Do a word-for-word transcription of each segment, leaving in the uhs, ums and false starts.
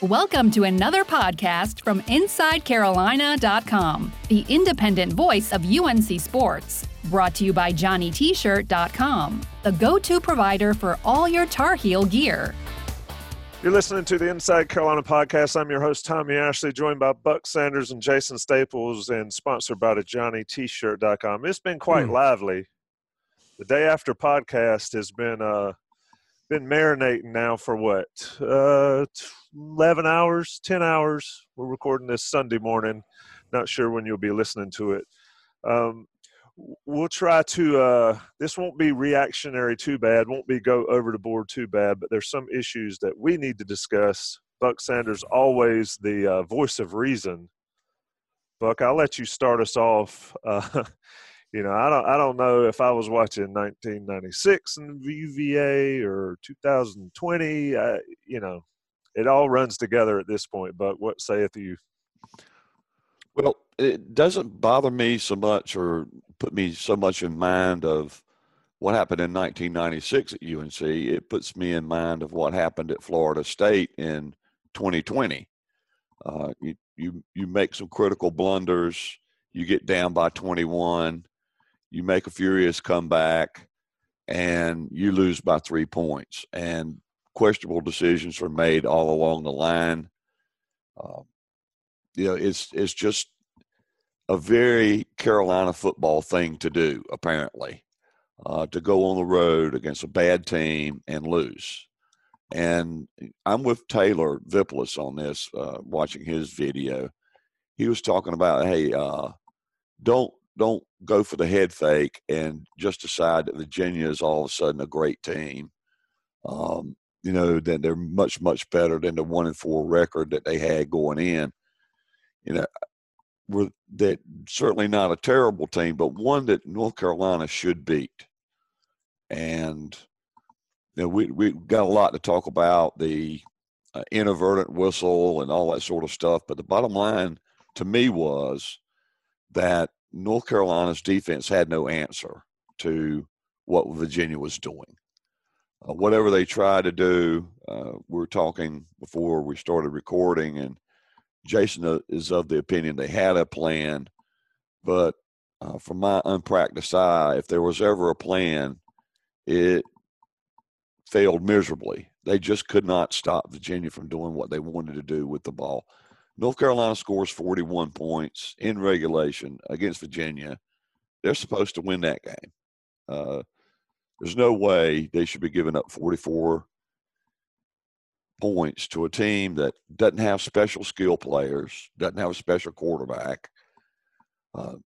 Welcome to another podcast from Inside Carolina dot com, the independent voice of U N C Sports. Brought to you by Johnny T Shirt dot com, the go-to provider for all your Tar Heel gear. You're listening to the Inside Carolina podcast. I'm your host, Tommy Ashley, joined by Buck Sanders and Jason Staples, and sponsored by the Johnny T Shirt dot com. It's been quite mm. lively. The day after podcast has been uh, been marinating now for what, uh, eleven hours, ten hours. We're recording this Sunday morning. Not sure when you'll be listening to it. Um, we'll try to, uh, this won't be reactionary too bad, won't be go over the board too bad, but there's some issues that we need to discuss. Buck Sanders, always the uh, voice of reason. Buck, I'll let you start us off. Uh, You know, I don't I don't know if I was watching nineteen ninety-six in U V A or two thousand twenty. I, you know, it all runs together at this point. But what saith you? Well, it doesn't bother me so much or put me so much in mind of what happened in nineteen ninety-six at U N C. It puts me in mind of what happened at Florida State in twenty twenty. Uh, you, you, you make some critical blunders. You get down by twenty-one. You make a furious comeback, and you lose by three points. And questionable decisions were made all along the line. Uh, you know, it's it's just a very Carolina football thing to do, apparently, uh, to go on the road against a bad team and lose. And I'm with Taylor Vipulis on this, uh, watching his video. He was talking about, hey, uh, don't, Don't go for the head fake and just decide that Virginia is all of a sudden a great team. Um, you know, that they're much, much better than the one and four record that they had going in. You know, we're, that certainly not a terrible team, but one that North Carolina should beat. And you know, we we got a lot to talk about, the uh, inadvertent whistle and all that sort of stuff. But the bottom line to me was that North Carolina's defense had no answer to what Virginia was doing. Uh, whatever they tried to do, uh, we were talking before we started recording, and Jason is of the opinion they had a plan, but uh, from my unpracticed eye, if there was ever a plan, it failed miserably. They just could not stop Virginia from doing what they wanted to do with the ball. North Carolina scores forty-one points in regulation against Virginia. They're supposed to win that game. Uh, there's no way they should be giving up forty-four points to a team that doesn't have special skill players, doesn't have a special quarterback, uh,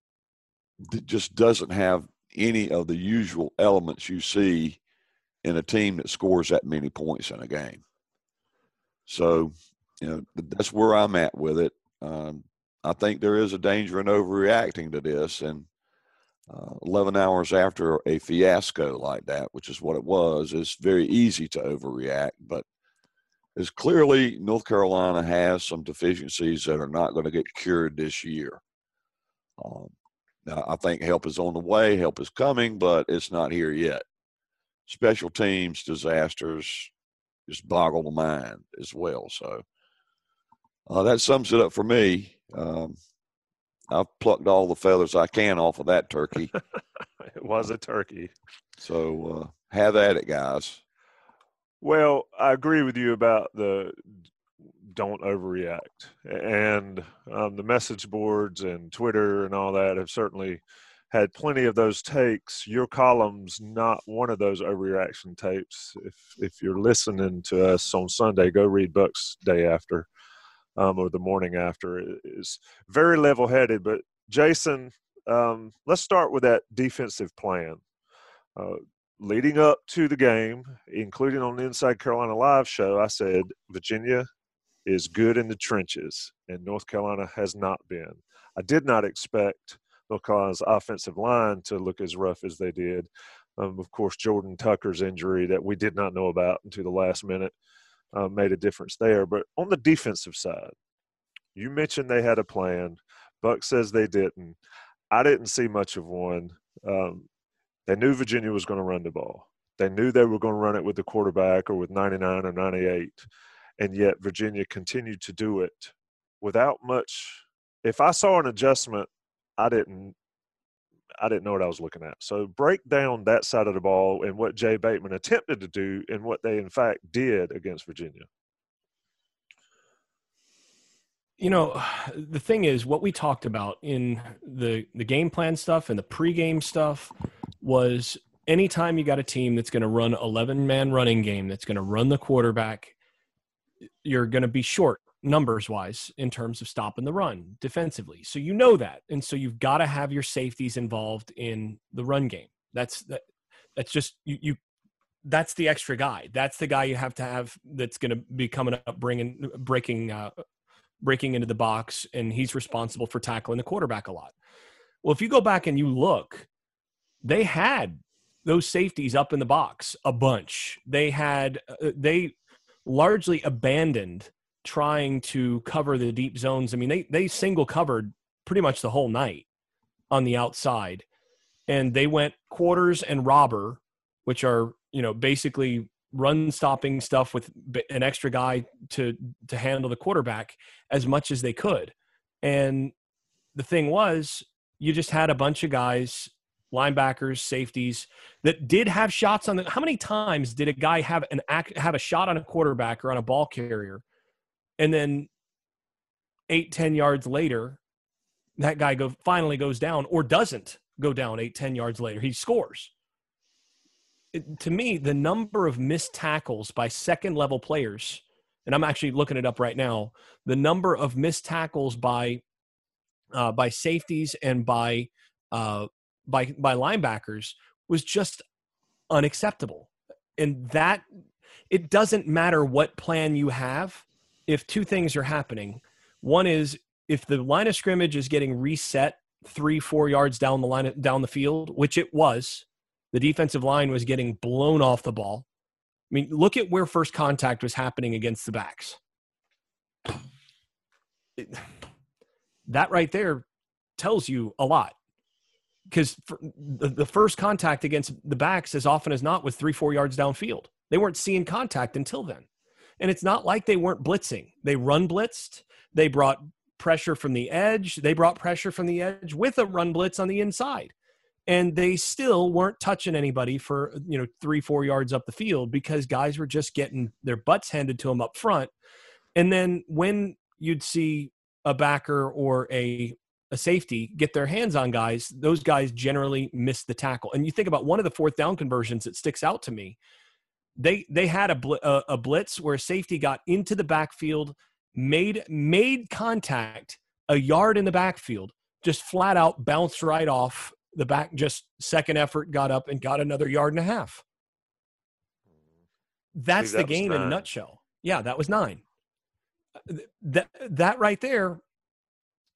just doesn't have any of the usual elements you see in a team that scores that many points in a game. So – you know, that's where I'm at with it. Um, I think there is a danger in overreacting to this. And uh, eleven hours after a fiasco like that, which is what it was, it's very easy to overreact. But it's clearly North Carolina has some deficiencies that are not going to get cured this year. Um, now, I think help is on the way, help is coming, but it's not here yet. Special teams disasters just boggle the mind as well. So. Uh, that sums it up for me. Um, I've plucked all the feathers I can off of that turkey. It was a turkey. So uh, have at it, guys. Well, I agree with you about the don't overreact. And um, the message boards and Twitter and all that have certainly had plenty of those takes. Your column's not one of those overreaction tapes. If, if you're listening to us on Sunday, go read Buck's day after. Um, or the morning after. Is very level-headed. But, Jason, um, let's start with that defensive plan. Uh, leading up to the game, including on the Inside Carolina Live show, I said Virginia is good in the trenches, and North Carolina has not been. I did not expect North Carolina's offensive line to look as rough as they did. Um, of course, Jordan Tucker's injury that we did not know about until the last minute uh, made a difference there. But on the defensive side, you mentioned they had a plan. Buck says they didn't. I didn't see much of one. Um, they knew Virginia was going to run the ball. They knew they were going to run it with the quarterback or with ninety-nine or ninety-eight, and yet Virginia continued to do it without much. If I saw an adjustment, I didn't I didn't know what I was looking at. So break down that side of the ball and what Jay Bateman attempted to do and what they, in fact, did against Virginia. You know, the thing is, what we talked about in the, the game plan stuff and the pregame stuff was anytime you got a team that's going to run eleven-man running game, that's going to run the quarterback, you're going to be short numbers-wise in terms of stopping the run defensively. So you know that. And so you've got to have your safeties involved in the run game. That's that, that's just you, – you. That's the extra guy. That's the guy you have to have that's going to be coming up, bringing, breaking uh, – breaking into the box, and he's responsible for tackling the quarterback a lot. Well, if you go back and you look, they had those safeties up in the box a bunch. They had uh, they largely abandoned trying to cover the deep zones. I mean, they they single covered pretty much the whole night on the outside, and they went quarters and robber, which are, you know, basically run stopping stuff with an extra guy to to handle the quarterback as much as they could. And the thing was, you just had a bunch of guys, linebackers, safeties, that did have shots on the – how many times did a guy have an act, have a shot on a quarterback or on a ball carrier, and then eight, ten yards later, that guy go finally goes down or doesn't go down eight, ten yards later. He scores. It, to me, the number of missed tackles by second-level players, and I'm actually looking it up right now, the number of missed tackles by uh, by safeties and by, uh, by by linebackers was just unacceptable. And that – it doesn't matter what plan you have if two things are happening. One is if the line of scrimmage is getting reset three, four yards down the line, down the field, which it was. The defensive line was getting blown off the ball. I mean, look at where first contact was happening against the backs. It, that right there tells you a lot, because the, the first contact against the backs as often as not was three, four yards downfield. They weren't seeing contact until then. And it's not like they weren't blitzing. They run blitzed. They brought pressure from the edge. They brought pressure from the edge with a run blitz on the inside. And they still weren't touching anybody for, you know, three, four yards up the field, because guys were just getting their butts handed to them up front. And then when you'd see a backer or a, a safety get their hands on guys, those guys generally missed the tackle. And you think about one of the fourth down conversions that sticks out to me. They they had a, bl- a, a blitz where a safety got into the backfield, made made contact a yard in the backfield, just flat out bounced right off. The back, just second effort, got up and got another yard and a half. That's the game in a nutshell. Yeah, that was nine. That that right there,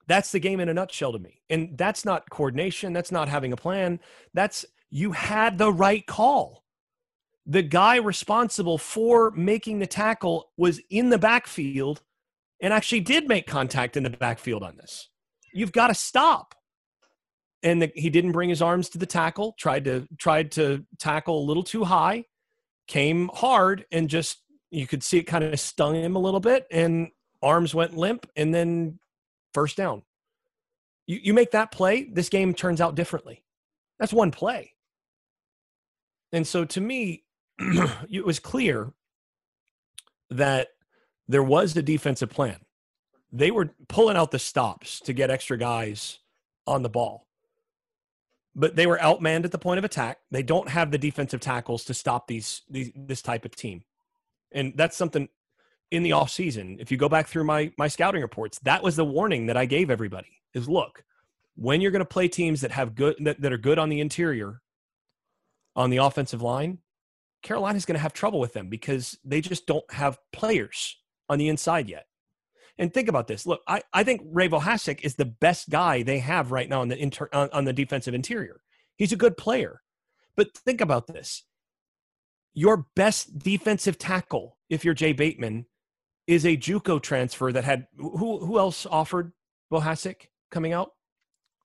that's the game in a nutshell to me. And that's not coordination. That's not having a plan. That's you had the right call. The guy responsible for making the tackle was in the backfield and actually did make contact in the backfield on this. You've got to stop. And the, he didn't bring his arms to the tackle, tried to tried to tackle a little too high, came hard, and just you could see it kind of stung him a little bit, and arms went limp, and then first down. You, you make that play, this game turns out differently. That's one play. And so to me, it was clear that there was the defensive plan. They were pulling out the stops to get extra guys on the ball. But they were outmanned at the point of attack. They don't have the defensive tackles to stop these, these this type of team. And that's something in the offseason. If you go back through my my scouting reports, that was the warning that I gave everybody is, look, when you're going to play teams that have good that, that are good on the interior, on the offensive line, Carolina's going to have trouble with them because they just don't have players on the inside yet. And think about this. Look, I, I think Ray Vohasek is the best guy they have right now on the inter, on, on the defensive interior. He's a good player. But think about this. Your best defensive tackle, if you're Jay Bateman, is a JUCO transfer that had – who who else offered Vohasek coming out?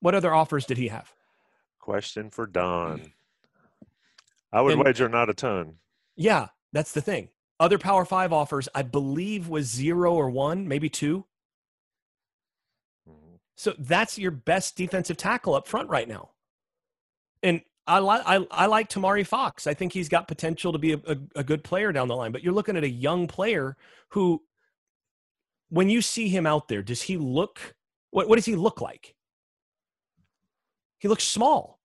What other offers did he have? Question for Don. I would and, wager not a ton. Yeah, that's the thing. Other Power Five offers, I believe, was zero or one, maybe two. So that's your best defensive tackle up front right now. And I, li- I, I like Tamari Fox. I think he's got potential to be a, a, a good player down the line. But you're looking at a young player who, when you see him out there, does he look – what what does he look like? He looks small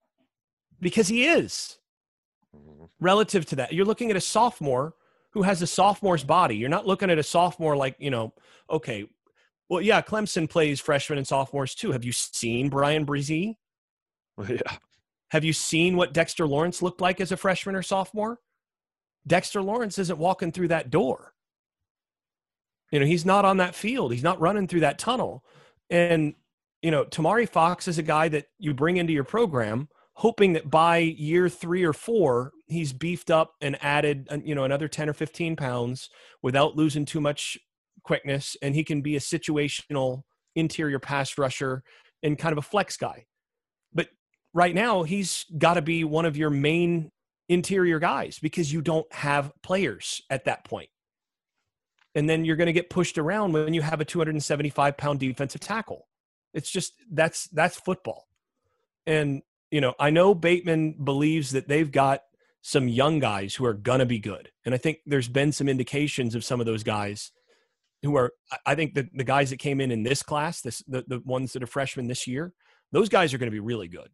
because he is relative to that. You're looking at a sophomore who has a sophomore's body. You're not looking at a sophomore like, you know, okay, well, yeah, Clemson plays freshmen and sophomores too. Have you seen Brian Bresee? Yeah. Have you seen what Dexter Lawrence looked like as a freshman or sophomore? Dexter Lawrence isn't walking through that door. You know, he's not on that field. He's not running through that tunnel. And, you know, Tamari Fox is a guy that you bring into your program hoping that by year three or four, he's beefed up and added, you know, another ten or fifteen pounds without losing too much quickness. And he can be a situational interior pass rusher and kind of a flex guy. But right now he's got to be one of your main interior guys because you don't have players at that point. And then you're going to get pushed around when you have a two hundred seventy-five pound defensive tackle. It's just, that's, that's football. And, you know, I know Bateman believes that they've got some young guys who are going to be good. And I think there's been some indications of some of those guys who are, I think the, the guys that came in in this class, this, the, the ones that are freshmen this year, those guys are going to be really good.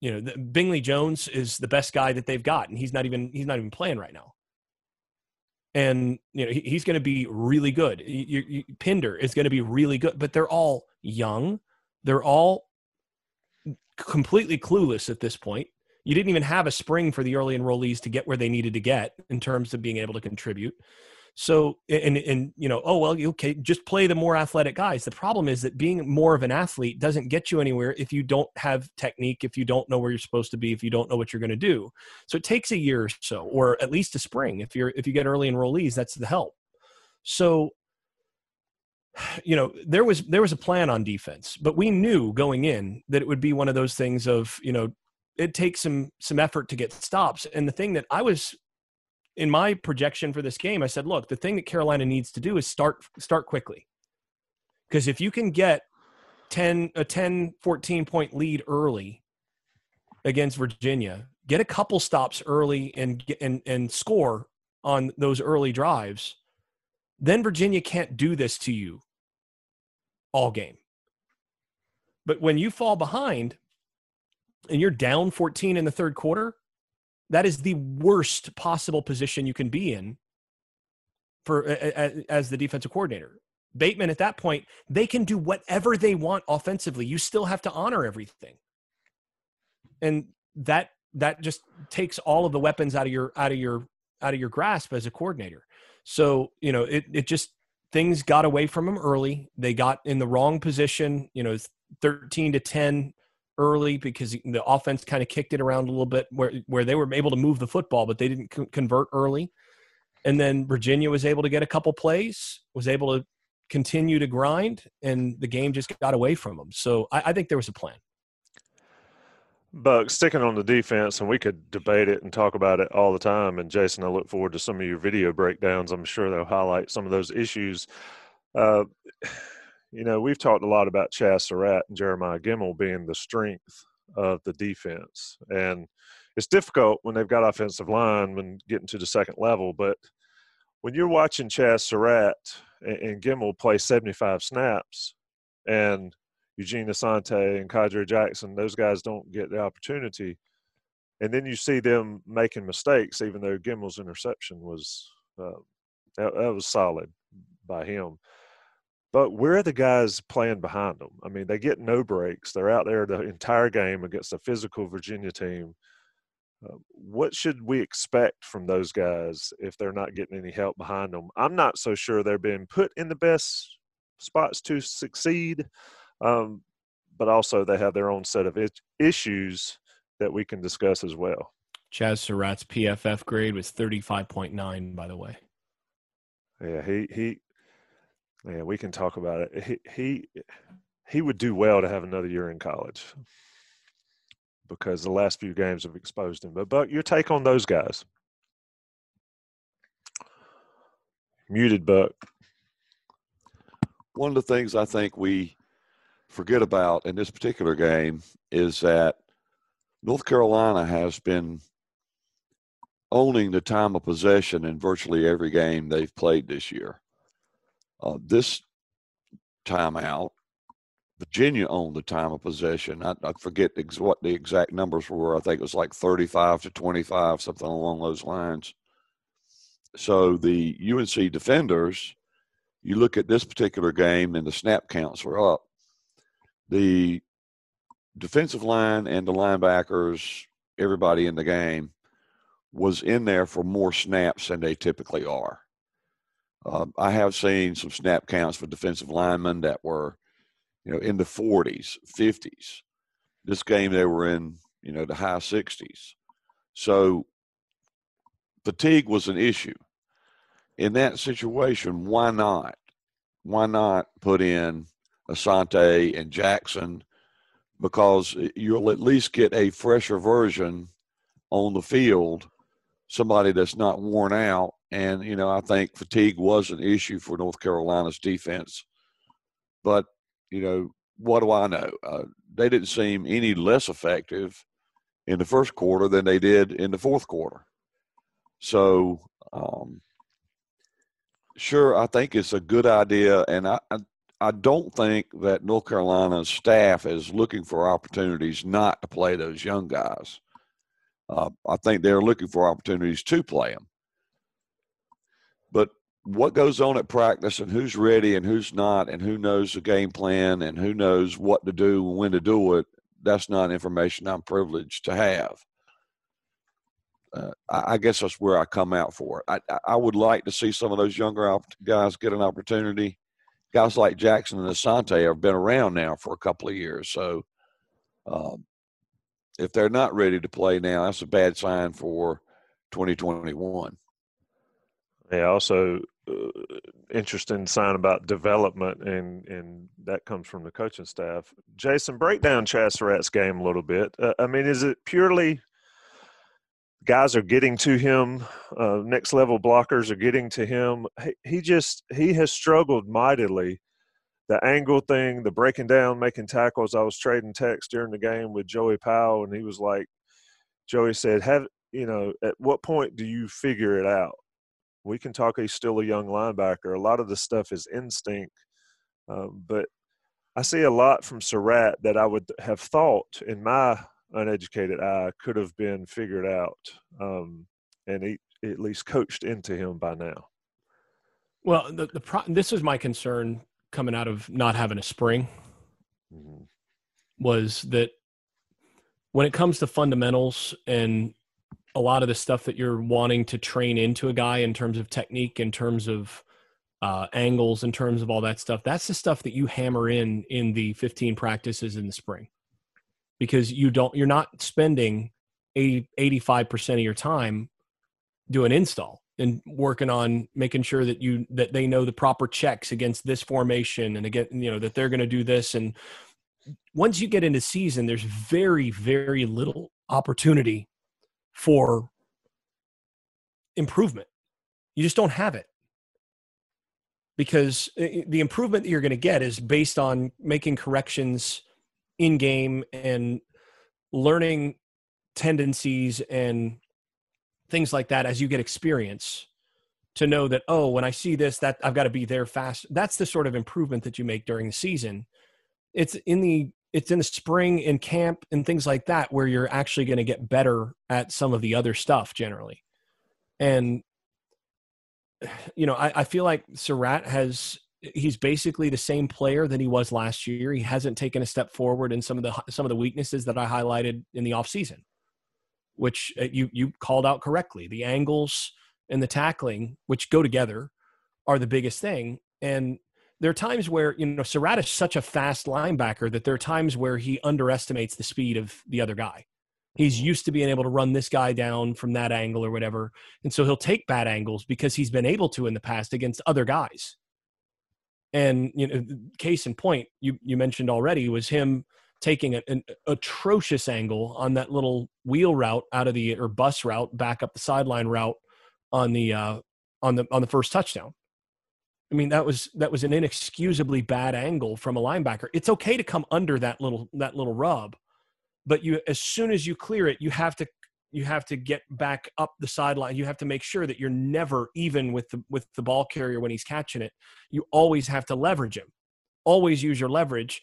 You know, the, Bingley Jones is the best guy that they've got. And he's not even, he's not even playing right now. And, you know, he, he's going to be really good. You, you, Pinder is going to be really good, but they're all young. They're all completely clueless at this point. You didn't even have a spring for the early enrollees to get where they needed to get in terms of being able to contribute. So, and, and you know, oh, well, okay, just play the more athletic guys. The problem is that being more of an athlete doesn't get you anywhere if you don't have technique, if you don't know where you're supposed to be, if you don't know what you're going to do. So it takes a year or so, or at least a spring. If you're, if you get early enrollees, that's the help. So, you know, there was there was a plan on defense, but we knew going in that it would be one of those things of, you know, it takes some some effort to get stops. And the thing that I was in my projection for this game, I said, look, the thing that Carolina needs to do is start start quickly. Because if you can get ten a ten fourteen point lead early against Virginia, get a couple stops early and and and score on those early drives, then Virginia can't do this to you all game. But when you fall behind and you're down fourteen in the third quarter, that is the worst possible position you can be in for as the defensive coordinator. Bateman, at that point, they can do whatever they want offensively. You still have to honor everything. And that that just takes all of the weapons out of your out of your out of your grasp as a coordinator. So, you know, it it just things got away from them early. They got in the wrong position, you know, it's thirteen to ten early because the offense kind of kicked it around a little bit where, where they were able to move the football, but they didn't co- convert early. And then Virginia was able to get a couple plays, was able to continue to grind, and the game just got away from them. So I, I think there was a plan. Buck, sticking on the defense, and we could debate it and talk about it all the time. And Jason, I look forward to some of your video breakdowns. I'm sure they'll highlight some of those issues. Uh, you know, we've talked a lot about Chaz Surratt and Jeremiah Gemmel being the strength of the defense. And it's difficult when they've got offensive line when getting to the second level. But when you're watching Chaz Surratt and, and Gemmel play seventy-five snaps and – Eugene Asante and Kadre Jackson, those guys don't get the opportunity. And then you see them making mistakes, even though Gemmel's interception was uh, – that, that was solid by him. But where are the guys playing behind them? I mean, they get no breaks. They're out there the entire game against a physical Virginia team. Uh, what should we expect from those guys if they're not getting any help behind them? I'm not so sure they're being put in the best spots to succeed, um, but also they have their own set of it- issues that we can discuss as well. Chaz Surratt's P F F grade was thirty-five point nine, by the way. Yeah, he he. Yeah, we can talk about it. He he he would do well to have another year in college, because the last few games have exposed him. But, Buck, your take on those guys. Muted, Buck. One of the things I think we forget about in this particular game is that North Carolina has been owning the time of possession in virtually every game they've played this year. Uh, this timeout, Virginia owned the time of possession. I, I forget ex- what the exact numbers were. I think it was like thirty-five to twenty-five, something along those lines. So the U N C defenders, you look at this particular game and the snap counts were up. The defensive line and the linebackers, everybody in the game, was in there for more snaps than they typically are. Uh, I have seen some snap counts for defensive linemen that were, you know, in the forties, fifties. This game they were in, you know, the high sixties. So fatigue was an issue. In that situation, why not? Why not put in Asante and Jackson? Because you'll at least get a fresher version on the field, somebody that's not worn out. And, you know, I think fatigue was an issue for North Carolina's defense. But, you know, what do I know? Uh, they didn't seem any less effective in the first quarter than they did in the fourth quarter. So, um, sure, I think it's a good idea. And I, I, I don't think that North Carolina's staff is looking for opportunities not to play those young guys. Uh, I think they're looking for opportunities to play them. But what goes on at practice and who's ready and who's not and who knows the game plan and who knows what to do and when to do it, that's not information I'm privileged to have. Uh, I, I guess that's where I come out for it. I, I would like to see some of those younger op- guys get an opportunity. Guys like Jackson and Asante have been around now for a couple of years. So um, if they're not ready to play now, that's a bad sign for twenty twenty-one. Yeah, also uh, interesting sign about development, and, and that comes from the coaching staff. Jason, break down Chaz Surratt's game a little bit. Uh, I mean, is it purely guys are getting to him, uh, next-level blockers are getting to him? He, he just – he has struggled mightily. The angle thing, the breaking down, making tackles. I was trading texts during the game with Joey Powell, and he was like – Joey said, "Have you know, at what point do you figure it out? We can talk he's still a young linebacker. A lot of the stuff is instinct. Uh, but I see a lot from Surratt that I would have thought in my uneducated eye could have been figured out um, and he, at least coached into him by now." Well, the, the pro- this is my concern coming out of not having a spring mm-hmm. was that when it comes to fundamentals and a lot of the stuff that you're wanting to train into a guy in terms of technique, in terms of uh, angles, in terms of all that stuff, that's the stuff that you hammer in in the fifteen practices in the spring, because you don't, you're not spending eighty, eighty-five percent of your time doing install and working on making sure that you, that they know the proper checks against this formation and again, you know, that they're going to do this. And once you get into season, there's very, very little opportunity for improvement. You just don't have it, because the improvement that you're going to get is based on making corrections in game and learning tendencies and things like that as you get experience to know that, oh, when I see this, that I've got to be there fast. That's the sort of improvement that you make during the season. It's in the It's in the spring, in camp, and things like that, where you're actually going to get better at some of the other stuff generally. And, you know, I, I feel like Surratt has – he's basically the same player that he was last year. He hasn't taken a step forward in some of the some of the weaknesses that I highlighted in the offseason. which you you called out correctly. The angles and the tackling, which go together, are the biggest thing. And there are times where, you know, Surratt is such a fast linebacker that there are times where he underestimates the speed of the other guy. He's used to being able to run this guy down from that angle or whatever. And so he'll take bad angles because he's been able to in the past against other guys. And, you know, case in point, you, you mentioned already, was him taking a, an atrocious angle on that little wheel route out of the, or bus route back up the sideline route on the, uh, on the, on the first touchdown. I mean, that was, that was an inexcusably bad angle from a linebacker. It's okay to come under that little, that little rub. But you, as soon as you clear it, you have to you have to get back up the sideline. You have to make sure that you're never even with the with the ball carrier when he's catching it. You always have to leverage him. Always use your leverage,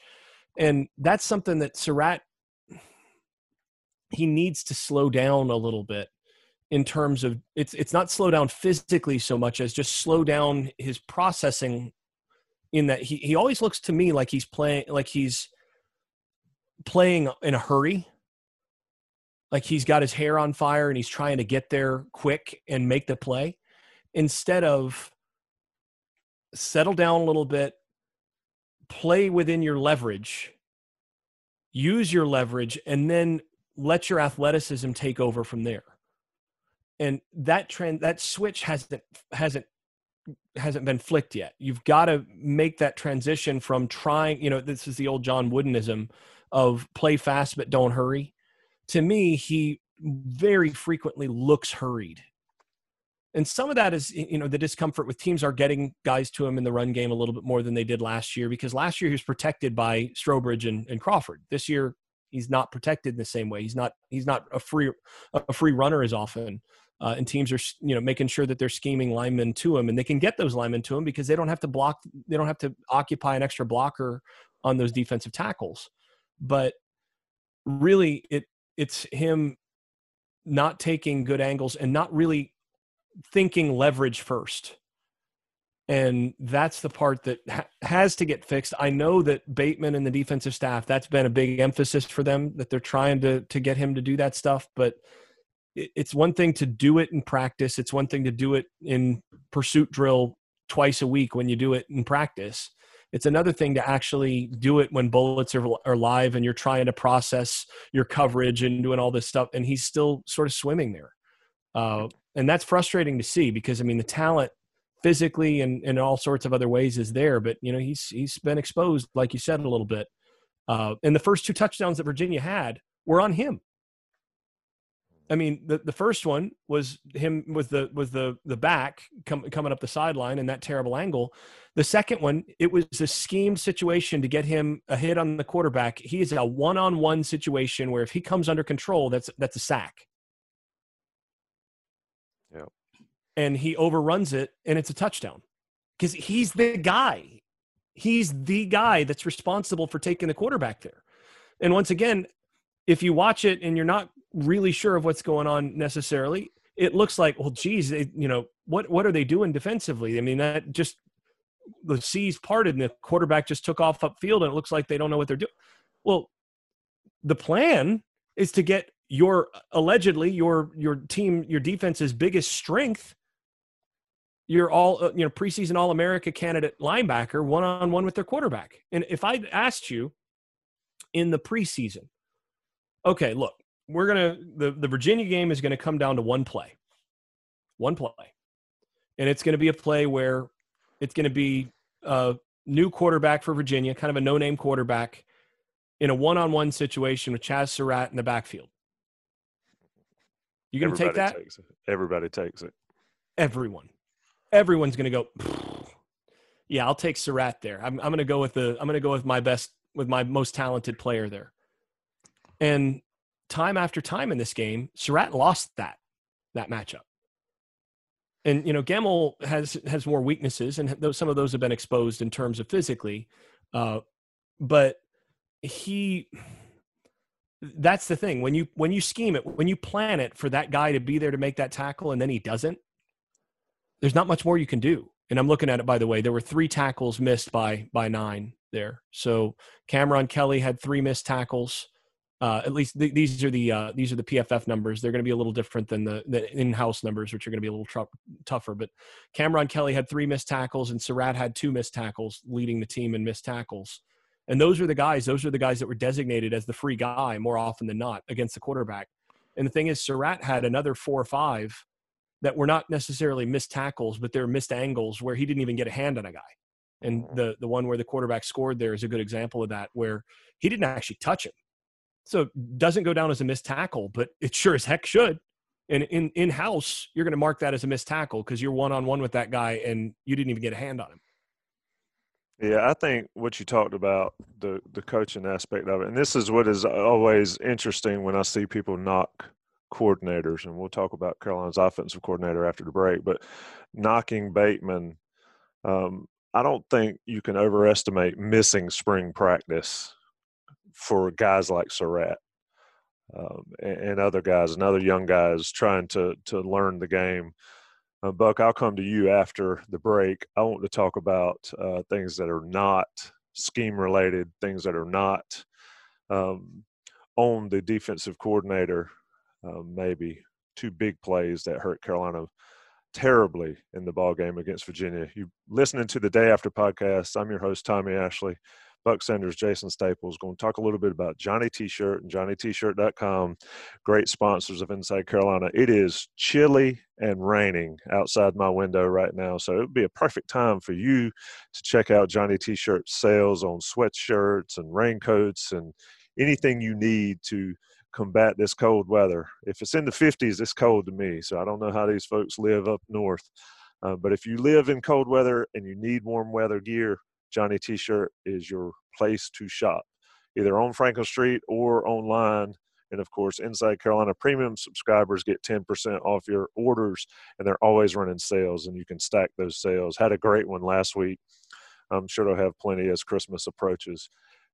and that's something that Surratt, he needs to slow down a little bit in terms of it's it's not slow down physically so much as just slow down his processing. In that he he always looks to me like he's playing like he's. playing in a hurry, like he's got his hair on fire and he's trying to get there quick and make the play, instead of settle down a little bit, play within your leverage, use your leverage, and then let your athleticism take over from there. And that trend, that switch hasn't hasn't hasn't been flicked yet. You've got to make that transition from trying, you know, this is the old John Woodenism of play fast but don't hurry. To me, he very frequently looks hurried. And some of that is, you know, the discomfort with teams are getting guys to him in the run game a little bit more than they did last year, because last year he was protected by Strobridge and, and Crawford. This year he's not protected in the same way. He's not he's not a free a free runner as often. Uh, and teams are, you know, making sure that they're scheming linemen to him, and they can get those linemen to him because they don't have to block. They don't have to occupy an extra blocker on those defensive tackles. But really, it it's him not taking good angles and not really thinking leverage first. And that's the part that ha- has to get fixed. I know that Bateman and the defensive staff, that's been a big emphasis for them, that they're trying to to get him to do that stuff. But it, it's one thing to do it in practice. It's one thing to do it in pursuit drill twice a week when you do it in practice. It's another thing to actually do it when bullets are, are live and you're trying to process your coverage and doing all this stuff. And he's still sort of swimming there. Uh, and that's frustrating to see because, I mean, the talent physically and in all sorts of other ways is there. But, you know, he's he's been exposed, like you said, a little bit. Uh, and the first two touchdowns that Virginia had were on him. I mean, the, the first one was him with the was the the back com- coming up the sideline and that terrible angle. The second one, it was a schemed situation to get him a hit on the quarterback. He is a one-on-one situation where if he comes under control, that's that's a sack. Yeah. And he overruns it, and it's a touchdown because he's the guy. He's the guy that's responsible for taking the quarterback there. And once again, if you watch it and you're not really sure of what's going on necessarily, it looks like, well, geez, they, you know, what, what are they doing defensively? I mean, that just the seas parted and the quarterback just took off upfield and it looks like they don't know what they're doing. Well, the plan is to get your, allegedly your, your team, your defense's biggest strength, your all, you know, preseason All-America candidate linebacker one-on-one with their quarterback. And if I asked you in the preseason, okay, look, we're going to, the, the Virginia game is going to come down to one play, one play. And it's going to be a play where it's going to be a new quarterback for Virginia, kind of a no-name quarterback in a one-on-one situation with Chaz Surratt in the backfield. You're going to take that? Takes Everybody takes it. Everyone. Everyone's going to go, yeah, I'll take Surratt there. I'm, I'm going to go with the, I'm going to go with my best, with my most talented player there. And time after time in this game, Surratt lost that, that matchup. And, you know, Gemmel has, has more weaknesses, and those, some of those have been exposed in terms of physically. Uh, but he, that's the thing. When you, when you scheme it, when you plan it for that guy to be there to make that tackle, and then he doesn't, there's not much more you can do. And I'm looking at it, by the way, there were three tackles missed by, by nine there. So Cameron Kelly had three missed tackles. Uh, at least th- these are the uh, these are the P F F numbers. They're going to be a little different than the, the in-house numbers, which are going to be a little tr- tougher. But Cameron Kelly had three missed tackles, and Surratt had two missed tackles, leading the team in missed tackles. And those are the guys. Those are the guys that were designated as the free guy more often than not against the quarterback. And the thing is, Surratt had another four or five that were not necessarily missed tackles, but they're missed angles where he didn't even get a hand on a guy. And the the one where the quarterback scored there is a good example of that, where he didn't actually touch him. So it doesn't go down as a missed tackle, but it sure as heck should. And in, in-house, you're going to mark that as a missed tackle because you're one-on-one with that guy and you didn't even get a hand on him. Yeah, I think what you talked about, the, the coaching aspect of it, and this is what is always interesting when I see people knock coordinators, and we'll talk about Carolina's offensive coordinator after the break, but knocking Bateman, um, I don't think you can overestimate missing spring practice for guys like Surratt um, and, and other guys and other young guys trying to to learn the game. Uh, Buck, I'll come to you after the break. I want to talk about uh, things that are not scheme-related, things that are not um, on the defensive coordinator, uh, maybe two big plays that hurt Carolina terribly in the ballgame against Virginia. You're listening to the Day After podcast. I'm your host, Tommy Ashley. Buck Sanders, Jason Staples, going to talk a little bit about Johnny T-Shirt and Johnny T Shirt dot com, great sponsors of Inside Carolina. It is chilly and raining outside my window right now, so it would be a perfect time for you to check out Johnny T-Shirt sales on sweatshirts and raincoats and anything you need to combat this cold weather. If it's in the fifties, it's cold to me, so I don't know how these folks live up north. Uh, but if you live in cold weather and you need warm weather gear, Johnny T-Shirt is your place to shop, either on Franklin Street or online. And, of course, Inside Carolina Premium subscribers get ten percent off your orders, and they're always running sales, and you can stack those sales. Had a great one last week. I'm sure they'll have plenty as Christmas approaches.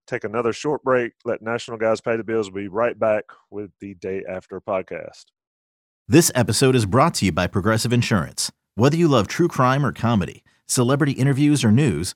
Take another short break. Let National Guys Pay the Bills. We'll be right back with the Day After podcast. This episode is brought to you by Progressive Insurance. Whether you love true crime or comedy, celebrity interviews or news,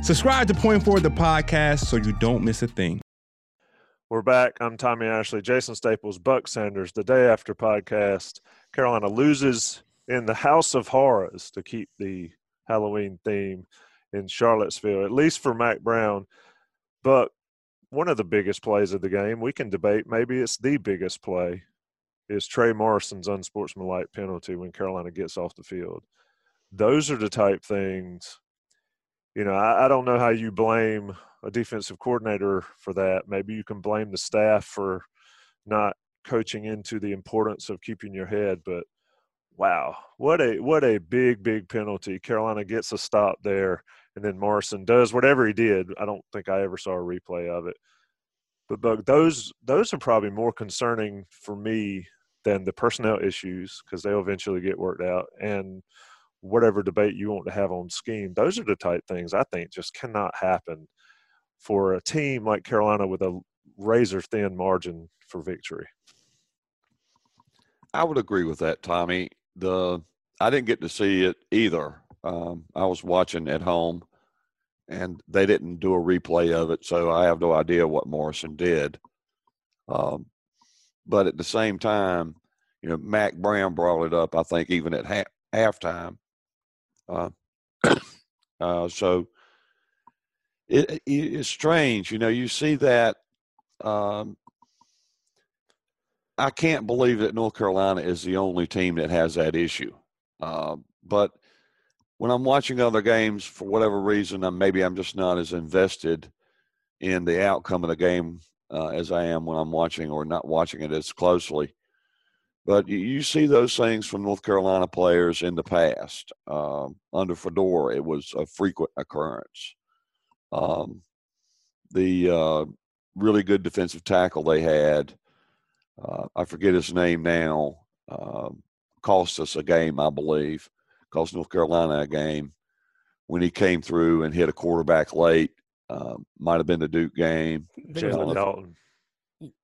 Subscribe to Point Forward, the podcast, so you don't miss a thing. We're back. I'm Tommy Ashley, Jason Staples, Buck Sanders, the Day After podcast. Carolina loses in the House of Horrors, to keep the Halloween theme, in Charlottesville, at least for Mack Brown. But one of the biggest plays of the game, we can debate, maybe it's the biggest play, is Trey Morrison's unsportsmanlike penalty when Carolina gets off the field. Those are the type things. You know, I, I don't know how you blame a defensive coordinator for that. Maybe you can blame the staff for not coaching into the importance of keeping your head. But, wow, what a what a big, big penalty. Carolina gets a stop there, and then Morrison does whatever he did. I don't think I ever saw a replay of it. But, Buck, those, those are probably more concerning for me than the personnel issues, because they'll eventually get worked out, and – whatever debate you want to have on scheme, those are the type things I think just cannot happen for a team like Carolina with a razor-thin margin for victory. I would agree with that, Tommy. The I didn't get to see it either. Um, I was watching at home, and they didn't do a replay of it, so I have no idea what Morrison did. Um, but at the same time, you know, Mack Brown brought it up, I think, even at half. halftime. Uh, uh, so it, it, it's strange. You know, you see that. Um, I can't believe that North Carolina is the only team that has that issue. Um, But when I'm watching other games, for whatever reason, I'm, maybe I'm just not as invested in the outcome of the game uh, as I am when I'm watching or not watching it as closely. But you, you see those things from North Carolina players in the past. Um, under Fedora, it was a frequent occurrence. Um, the uh, really good defensive tackle they had, uh, I forget his name now, uh, cost us a game, I believe, cost North Carolina a game when he came through and hit a quarterback late. Uh, might have been the Duke game. Jalen Dalton.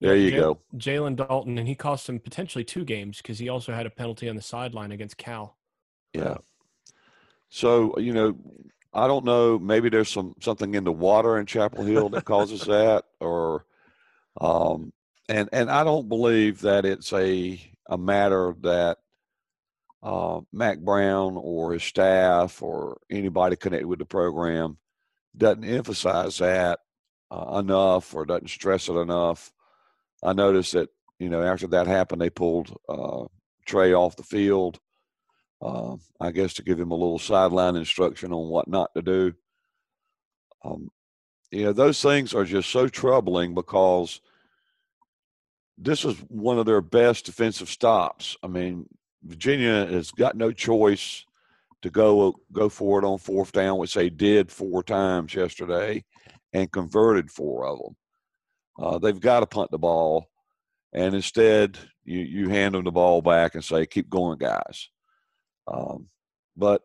There you J- go. Jalen Dalton, and he cost him potentially two games because he also had a penalty on the sideline against Cal. Yeah. So, you know, I don't know. Maybe there's some something in the water in Chapel Hill that causes that, or um, and and I don't believe that it's a a matter that uh, Mack Brown or his staff or anybody connected with the program doesn't emphasize that uh, enough or doesn't stress it enough. I noticed that, you know, after that happened, they pulled uh, Trey off the field, uh, I guess to give him a little sideline instruction on what not to do. Um, you know, those things are just so troubling because this is one of their best defensive stops. I mean, Virginia has got no choice to go go for it on fourth down, which they did four times yesterday and converted four of them. Uh, they've got to punt the ball, and instead you, you hand them the ball back and say, keep going, guys. Um, but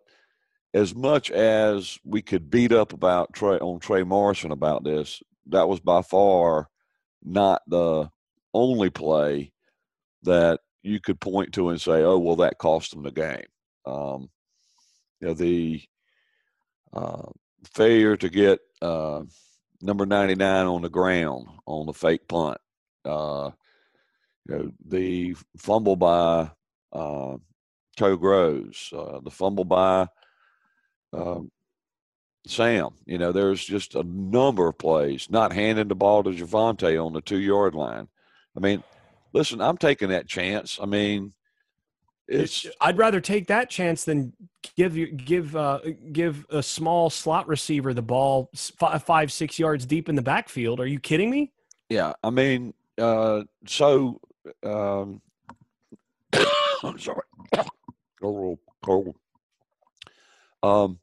as much as we could beat up about Trey, on Trey Morrison about this, that was by far not the only play that you could point to and say, oh, well, that cost them the game. Um, You know, the uh, failure to get uh, number ninety-nine on the ground on the fake punt, uh, you know, the fumble by uh, Toe Groves, uh, the fumble by uh, Sam. You know, there's just a number of plays, not handing the ball to Javonte on the two-yard line. I mean, listen, I'm taking that chance. I mean, It's, I'd rather take that chance than give you give uh, give a small slot receiver the ball five, five six yards deep in the backfield. Are you kidding me? Yeah, I mean, uh, so um, I'm sorry. Cold, cold. Um,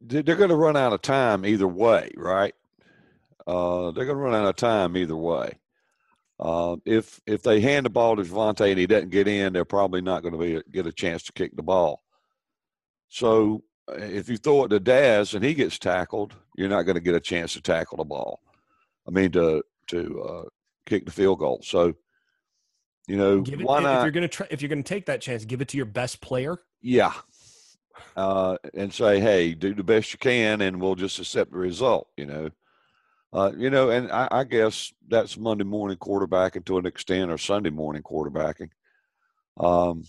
they're going to run out of time either way, right? Uh, they're going to run out of time either way. Uh, if if they hand the ball to Javonte and he doesn't get in, they're probably not going to be a, get a chance to kick the ball. So if you throw it to Daz and he gets tackled, you're not going to get a chance to tackle the ball. I mean, to to uh, kick the field goal. So, you know, give it, why if not? You're gonna try, if you're going to take that chance, give it to your best player. Yeah, uh, and say, hey, do the best you can, and we'll just accept the result. You know. Uh, you know, and I, I guess that's Monday morning quarterbacking to an extent, or Sunday morning quarterbacking. Um,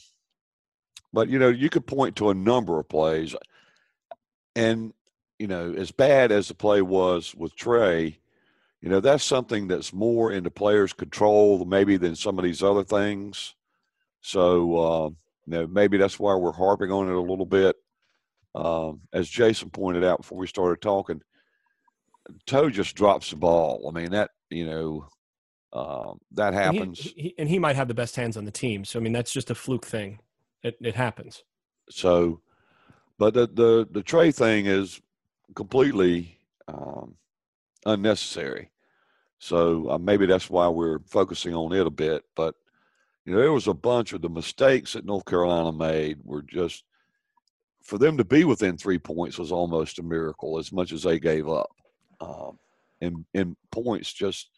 but, you know, you could point to a number of plays. And, you know, as bad as the play was with Trey, you know, that's something that's more in the player's control maybe than some of these other things. So, uh, you know, maybe that's why we're harping on it a little bit. Um, as Jason pointed out before we started talking, Toe just drops the ball. I mean, that, you know, uh, that happens. And he, he, and he might have the best hands on the team. So, I mean, that's just a fluke thing. It it happens. So, but the the, the Trey thing is completely um, unnecessary. So uh, maybe that's why we're focusing on it a bit. But, you know, there was a bunch of the mistakes that North Carolina made were just, for them to be within three points was almost a miracle as much as they gave up. Um, and, and points, just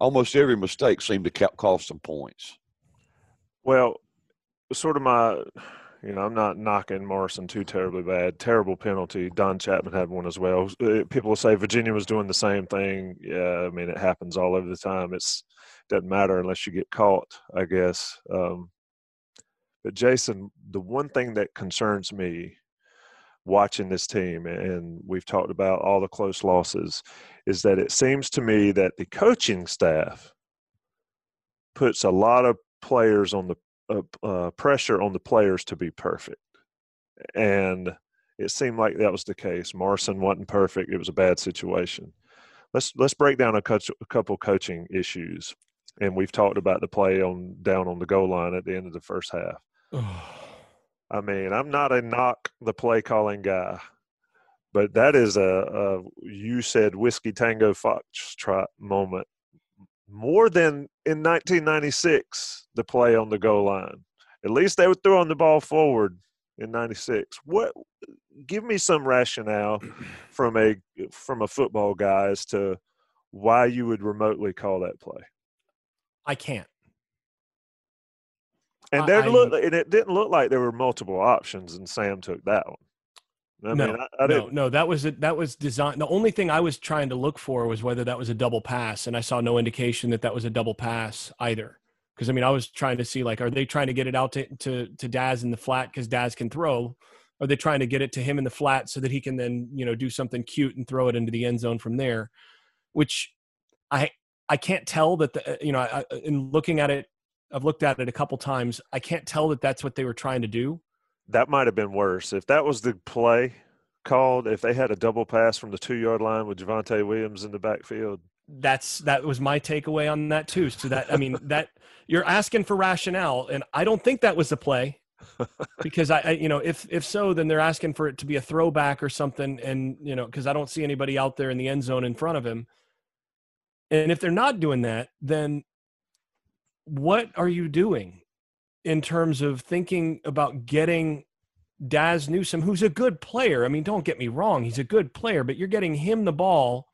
almost every mistake seemed to cost them points. Well, sort of my, you know, I'm not knocking Morrison too terribly bad. Terrible penalty. Don Chapman had one as well. People will say Virginia was doing the same thing. Yeah, I mean, it happens all over the time. It's doesn't matter unless you get caught, I guess. Um, but, Jason, the one thing that concerns me watching this team, and we've talked about all the close losses, is that it seems to me that the coaching staff puts a lot of players on the a, a pressure on the players to be perfect. And it seemed like that was the case. Marson wasn't perfect. It was a bad situation. Let's let's break down a, co- a couple coaching issues. And we've talked about the play on down on the goal line at the end of the first half. I mean, I'm not a knock the play calling guy, but that is a, a you said whiskey tango foxtrot moment. More than in nineteen ninety-six, the play on the goal line. At least they were throwing the ball forward in ninety-six. What? Give me some rationale from a from a football guy as to why you would remotely call that play. I can't. And there looked, and it didn't look like there were multiple options, and Sam took that one. I no, mean, I, I no, didn't. no, that was a, that was design. The only thing I was trying to look for was whether that was a double pass, and I saw no indication that that was a double pass either. Because I mean, I was trying to see like, are they trying to get it out to to, to Daz in the flat because Daz can throw? Are they trying to get it to him in the flat so that he can then you know do something cute and throw it into the end zone from there? Which I I can't tell that the you know I, in looking at it. I've looked at it a couple times. I can't tell that that's what they were trying to do. That might have been worse. If that was the play called, if they had a double pass from the two-yard line with Javonte Williams in the backfield. That's that was my takeaway on that too. So that, I mean, that you're asking for rationale, and I don't think that was the play because, I, I you know, if if so, then they're asking for it to be a throwback or something, and, you know, because I don't see anybody out there in the end zone in front of him. And if they're not doing that, then – what are you doing in terms of thinking about getting Daz Newsome, who's a good player? I mean, don't get me wrong. He's a good player, but you're getting him the ball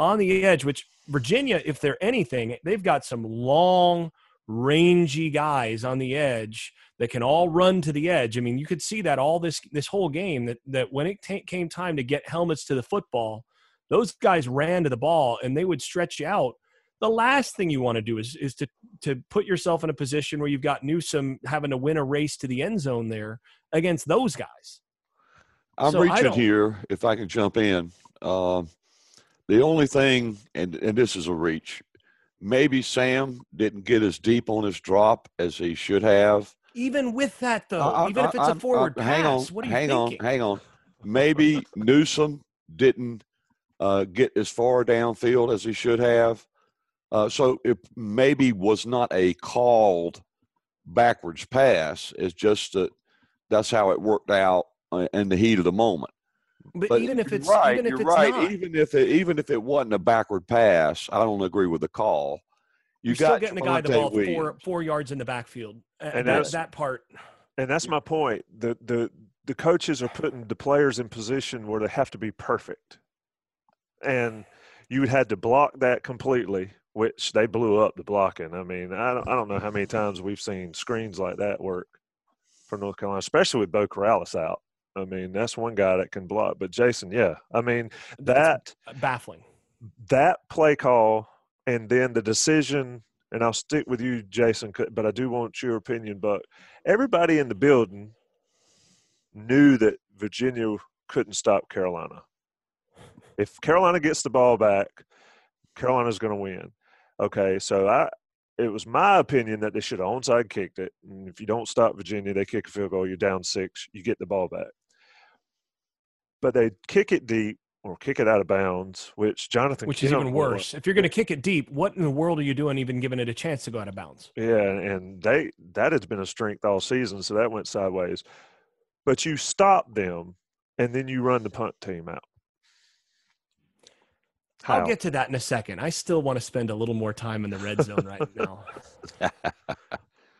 on the edge, which Virginia, if they're anything, they've got some long, rangy guys on the edge that can all run to the edge. I mean, you could see that all this this whole game, that, that when it t- came time to get helmets to the football, those guys ran to the ball, and they would stretch you out. The last thing you want to do is is to to put yourself in a position where you've got Newsome having to win a race to the end zone there against those guys. I'm so reaching here, if I can jump in. Uh, the only thing, and, and this is a reach, maybe Sam didn't get as deep on his drop as he should have. Even with that, though, I, I, even if it's I, a forward I, I, hang pass, on, what are you hang thinking? Hang on, hang on. Maybe Newsome didn't uh, get as far downfield as he should have. Uh, so it maybe was not a called backwards pass. It's just that that's how it worked out in the heat of the moment. But, but even if it's right, even if you're it's right. Not. Even if it, even if it wasn't a backward pass, I don't agree with the call. You you're got still getting a guy the ball four, four yards in the backfield, and that, that part. And that's my point. The the the coaches are putting the players in position where they have to be perfect, and you had to block that completely. Which they blew up the blocking. I mean, I don't, I don't know how many times we've seen screens like that work for North Carolina, especially with Bo Corrales out. I mean, that's one guy that can block. But Jason, yeah, I mean, that – baffling. That play call and then the decision – and I'll stick with you, Jason, but I do want your opinion, Buck. Everybody in the building knew that Virginia couldn't stop Carolina. If Carolina gets the ball back, Carolina's going to win. Okay, so I, it was my opinion that they should have onside kicked it. And if you don't stop Virginia, they kick a field goal, you're down six, you get the ball back. But they kick it deep or kick it out of bounds, which Jonathan – which is even worse. If you're going to kick it deep, what in the world are you doing even giving it a chance to go out of bounds? Yeah, and they that has been a strength all season, so that went sideways. But you stop them, and then you run the punt team out. How? I'll get to that in a second. I still want to spend a little more time in the red zone right now.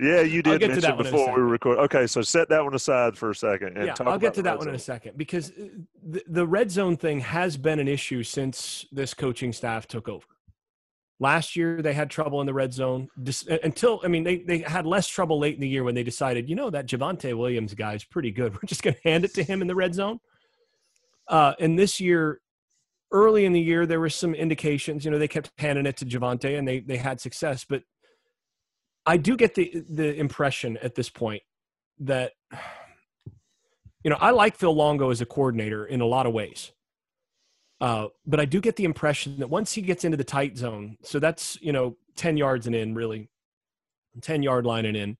Yeah, you did mention before we record. Okay, so set that one aside for a second. And yeah, talk I'll get to that one in a second because the, the red zone thing has been an issue since this coaching staff took over. Last year, they had trouble in the red zone until, I mean, they, they had less trouble late in the year when they decided, you know, that Javonte Williams guy is pretty good. We're just going to hand it to him in the red zone. Uh, and this year, early in the year, there were some indications, you know, they kept handing it to Javonte and they they had success. But I do get the the impression at this point that, you know, I like Phil Longo as a coordinator in a lot of ways. Uh, but I do get the impression that once he gets into the tight zone, so that's, you know, ten yards and in really, ten-yard line and in,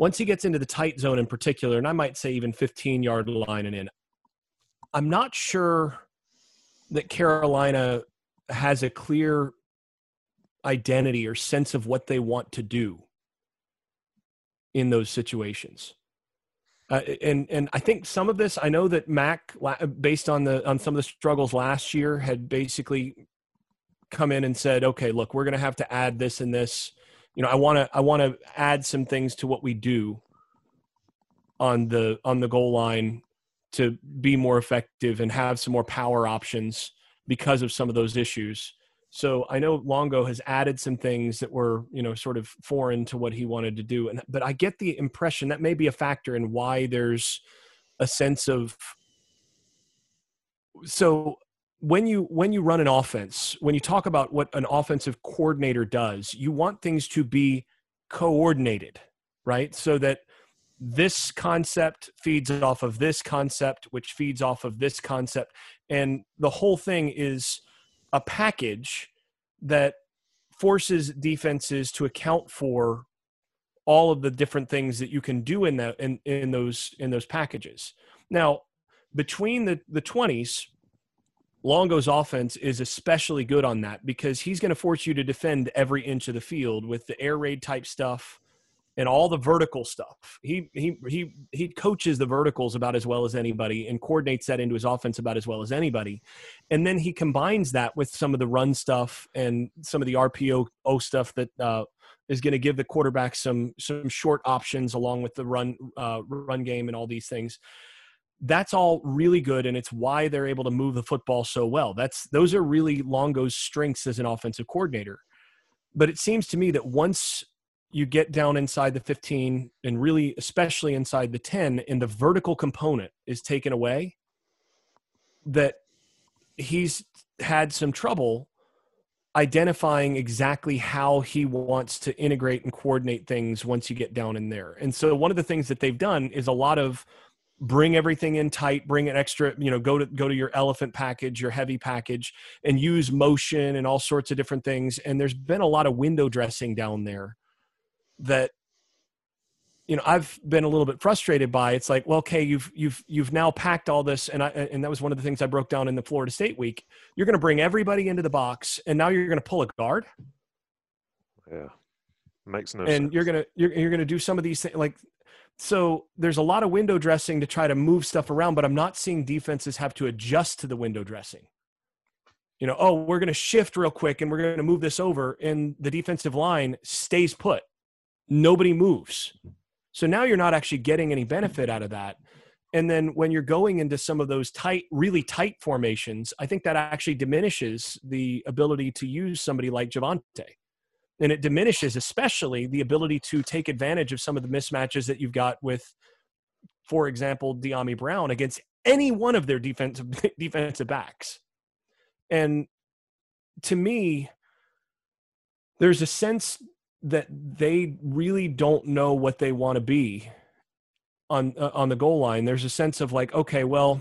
once he gets into the tight zone in particular, and I might say even fifteen-yard line and in, I'm not sure that Carolina has a clear identity or sense of what they want to do in those situations. Uh, and and I think some of this, I know that Mack, based on the on some of the struggles last year, had basically come in and said, okay, look, we're going to have to add this and this. You know, I want to I want to add some things to what we do on the on the goal line to be more effective and have some more power options because of some of those issues. So I know Longo has added some things that were, you know, sort of foreign to what he wanted to do. And but I get the impression that may be a factor in why there's a sense of – so when you when you run an offense, when you talk about what an offensive coordinator does, you want things to be coordinated, right? So that this concept feeds off of this concept, which feeds off of this concept. And the whole thing is – a package that forces defenses to account for all of the different things that you can do in that in, in those in those packages. Now, between the, the twenties, Longo's offense is especially good on that because he's going to force you to defend every inch of the field with the air raid type stuff and all the vertical stuff. He he he he coaches the verticals about as well as anybody and coordinates that into his offense about as well as anybody. And then he combines that with some of the run stuff and some of the R P O stuff that uh, is going to give the quarterback some some short options along with the run uh, run game and all these things. That's all really good, and it's why they're able to move the football so well. That's those are really Longo's strengths as an offensive coordinator. But it seems to me that once you get down inside the fifteen and really especially inside the ten and the vertical component is taken away, that he's had some trouble identifying exactly how he wants to integrate and coordinate things once you get down in there. And so one of the things that they've done is a lot of bring everything in tight, bring an extra, you know, go to, go to your elephant package, your heavy package, and use motion and all sorts of different things. And there's been a lot of window dressing down there that, you know, I've been a little bit frustrated by. It's like, well, okay, you've, you've, you've now packed all this. And I, and that was one of the things I broke down in the Florida State week. You're going to bring everybody into the box and now you're going to pull a guard. Yeah. Makes no and sense. And you're going to, you're, you're going to do some of these things. Like, so there's a lot of window dressing to try to move stuff around, but I'm not seeing defenses have to adjust to the window dressing. You know, oh, we're going to shift real quick and we're going to move this over. And the defensive line stays put. Nobody moves. So now you're not actually getting any benefit out of that. And then when you're going into some of those tight, really tight formations, I think that actually diminishes the ability to use somebody like Javonte. And it diminishes especially the ability to take advantage of some of the mismatches that you've got with, for example, Dyami Brown against any one of their defensive defensive backs. And to me, there's a sense that they really don't know what they want to be on uh, on the goal line. There's a sense of like, okay, well,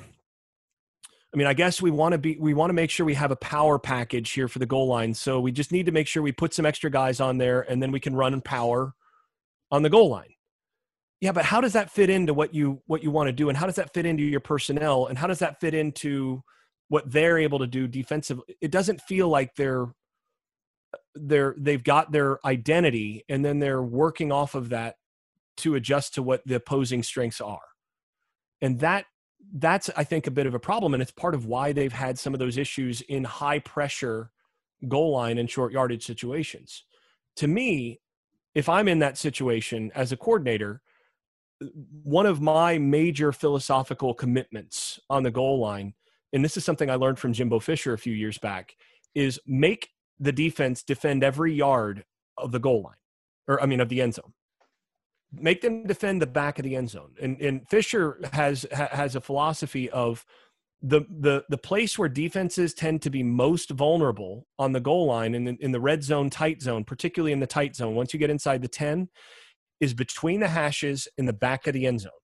I mean, I guess we want to be, we want to make sure we have a power package here for the goal line. So we just need to make sure we put some extra guys on there and then we can run power on the goal line. Yeah, but how does that fit into what you what you want to do, and how does that fit into your personnel, and how does that fit into what they're able to do defensively? It doesn't feel like they're They're, they've got their identity, and then they're working off of that to adjust to what the opposing strengths are. And that that's, I think, a bit of a problem, and it's part of why they've had some of those issues in high-pressure goal line and short yardage situations. To me, if I'm in that situation as a coordinator, one of my major philosophical commitments on the goal line, and this is something I learned from Jimbo Fisher a few years back, is make the defense defend every yard of the goal line, or I mean, of the end zone. Make them defend the back of the end zone. And, and Fisher has has a philosophy of the the the place where defenses tend to be most vulnerable on the goal line and in, in the red zone, tight zone, particularly in the tight zone. Once you get inside the ten, is between the hashes in the back of the end zone.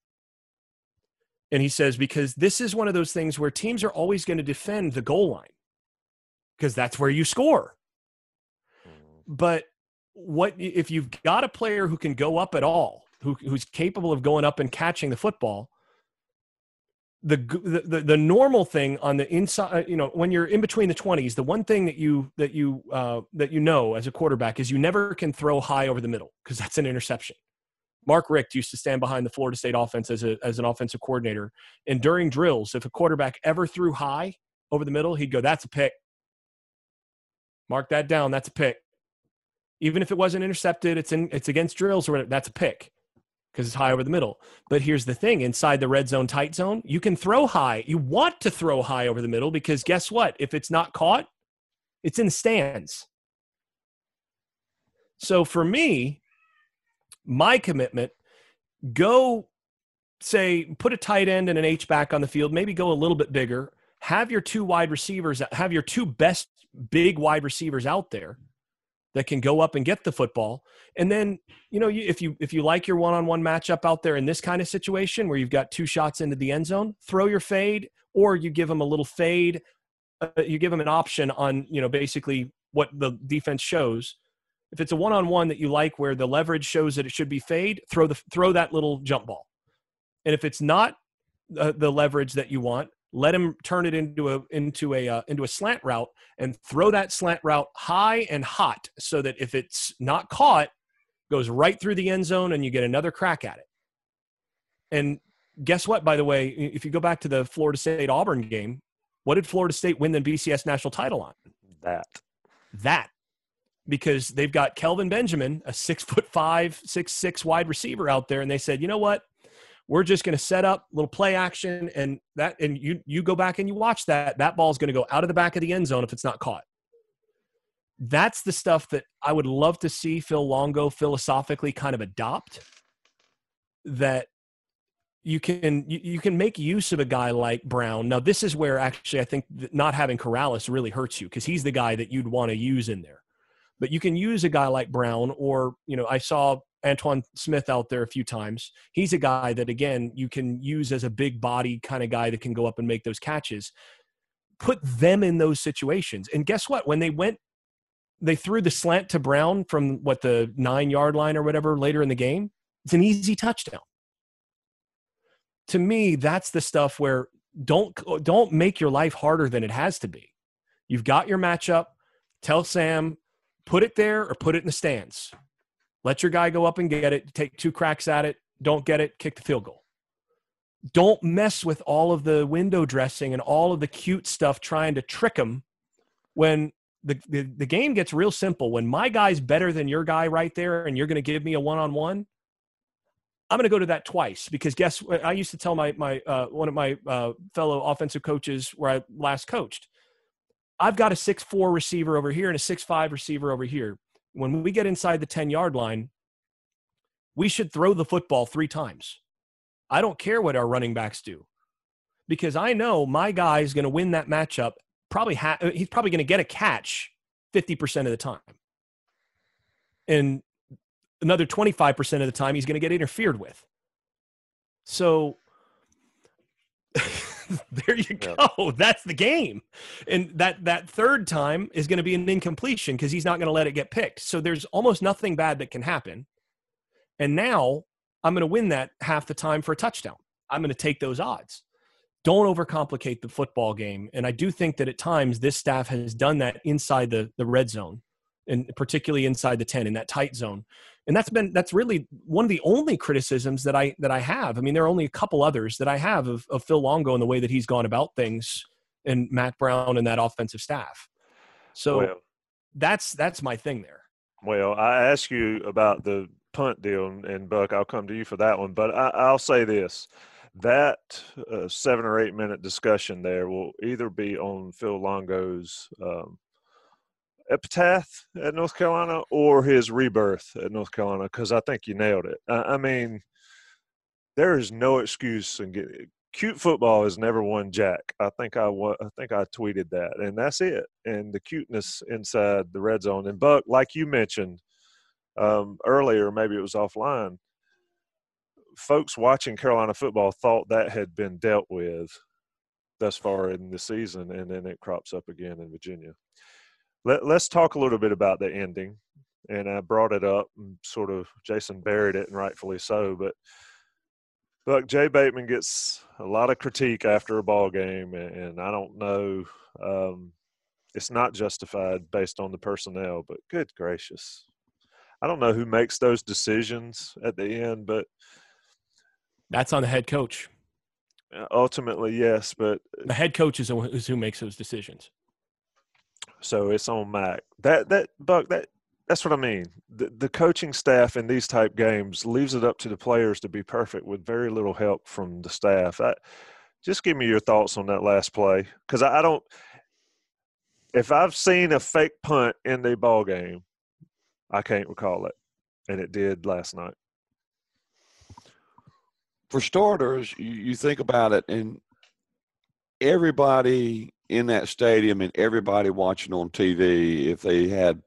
And he says, because this is one of those things where teams are always going to defend the goal line because that's where you score. But what if you've got a player who can go up at all, who, who's capable of going up and catching the football, the, the the the normal thing on the inside, you know, when you're in between the twenties, the one thing that you that you uh, that you know as a quarterback is you never can throw high over the middle because that's an interception. Mark Richt used to stand behind the Florida State offense as a as an offensive coordinator, and during drills, if a quarterback ever threw high over the middle, he'd go, "That's a pick. Mark that down. That's a pick." Even if it wasn't intercepted, it's in it's against drills or whatever. That's a pick. Because it's high over the middle. But here's the thing. Inside the red zone, tight zone, you can throw high. You want to throw high over the middle because guess what? If it's not caught, it's in the stands. So for me, my commitment, go say, put a tight end and an H-back on the field, maybe go a little bit bigger, have your two wide receivers, have your two best big wide receivers out there that can go up and get the football. And then, you know, you, if you if you like your one-on-one matchup out there in this kind of situation where you've got two shots into the end zone, throw your fade, or you give them a little fade. Uh, you give them an option on, you know, basically what the defense shows. If it's a one-on-one that you like where the leverage shows that it should be fade, throw the throw that little jump ball. And if it's not uh, the leverage that you want, let him turn it into a into a uh, into a slant route and throw that slant route high and hot so that if it's not caught, goes right through the end zone and you get another crack at it. And guess what, by the way, if you go back to the Florida State-Auburn game, what did Florida State win the B C S national title on? That. That. Because they've got Kelvin Benjamin, a six-foot five, six, six wide receiver out there, and they said, you know what? We're just going to set up little play action and that, and you, you go back and you watch that, that ball is going to go out of the back of the end zone if it's not caught. That's the stuff that I would love to see Phil Longo philosophically kind of adopt, that you can, you, you can make use of a guy like Brown. Now this is where actually I think not having Corrales really hurts you because he's the guy that you'd want to use in there, but you can use a guy like Brown or, you know, I saw Antoine Smith out there a few times. He's a guy that, again, you can use as a big body kind of guy that can go up and make those catches. Put them in those situations. And guess what? When they went, they threw the slant to Brown from, what, the nine-yard line or whatever later in the game. It's an easy touchdown. To me, that's the stuff where don't don't make your life harder than it has to be. You've got your matchup. Tell Sam, put it there or put it in the stands. Let your guy go up and get it, take two cracks at it, don't get it, kick the field goal. Don't mess with all of the window dressing and all of the cute stuff trying to trick them when the, the, the game gets real simple. When my guy's better than your guy right there and you're going to give me a one-on-one, I'm going to go to that twice because guess what? I used to tell my, my uh, one of my uh, fellow offensive coaches where I last coached, I've got a six four receiver over here and a six five receiver over here. When we get inside the ten-yard line, we should throw the football three times. I don't care what our running backs do because I know my guy is going to win that matchup. Probably ha- He's probably going to get a catch fifty percent of the time. And another twenty-five percent of the time, he's going to get interfered with. So there you go. Yep. That's the game. And that, that third time is going to be an incompletion because he's not going to let it get picked. So there's almost nothing bad that can happen. And now I'm going to win that half the time for a touchdown. I'm going to take those odds. Don't overcomplicate the football game. And I do think that at times this staff has done that inside the, the red zone and particularly inside the ten in that tight zone. And that's been, that's really one of the only criticisms that I, that I have. I mean, there are only a couple others that I have of, of Phil Longo and the way that he's gone about things and Mack Brown and that offensive staff. So well, that's, that's my thing there. Well, I asked you about the punt deal and Buck, I'll come to you for that one, but I, I'll say this, that uh, seven or eight minute discussion there will either be on Phil Longo's, um, epitaph at North Carolina or his rebirth at North Carolina, because I think you nailed it. I mean, there is no excuse. And cute football has never won jack. I think I, I think I tweeted that, and that's it. And the cuteness inside the red zone. And Buck, like you mentioned um, earlier, maybe it was offline, folks watching Carolina football thought that had been dealt with thus far in the season, and then it crops up again in Virginia. Let, let's talk a little bit about the ending. and I brought it up and sort of Jason buried it, and rightfully so. But look, Jay Bateman gets a lot of critique after a ball game, and, and I don't know. Um, it's not justified based on the personnel, but good gracious. I don't know who makes those decisions at the end, but that's on the head coach. Ultimately, yes, but the head coach is who makes those decisions. So it's on Mack. That that Buck that that's what I mean. The, the coaching staff in these type games leaves it up to the players to be perfect with very little help from the staff. I, just give me your thoughts on that last play, because I, I don't. If I've seen a fake punt in the ball game, I can't recall it, and it did last night. For starters, you, you think about it, and everybody in that stadium and everybody watching on T V, if they had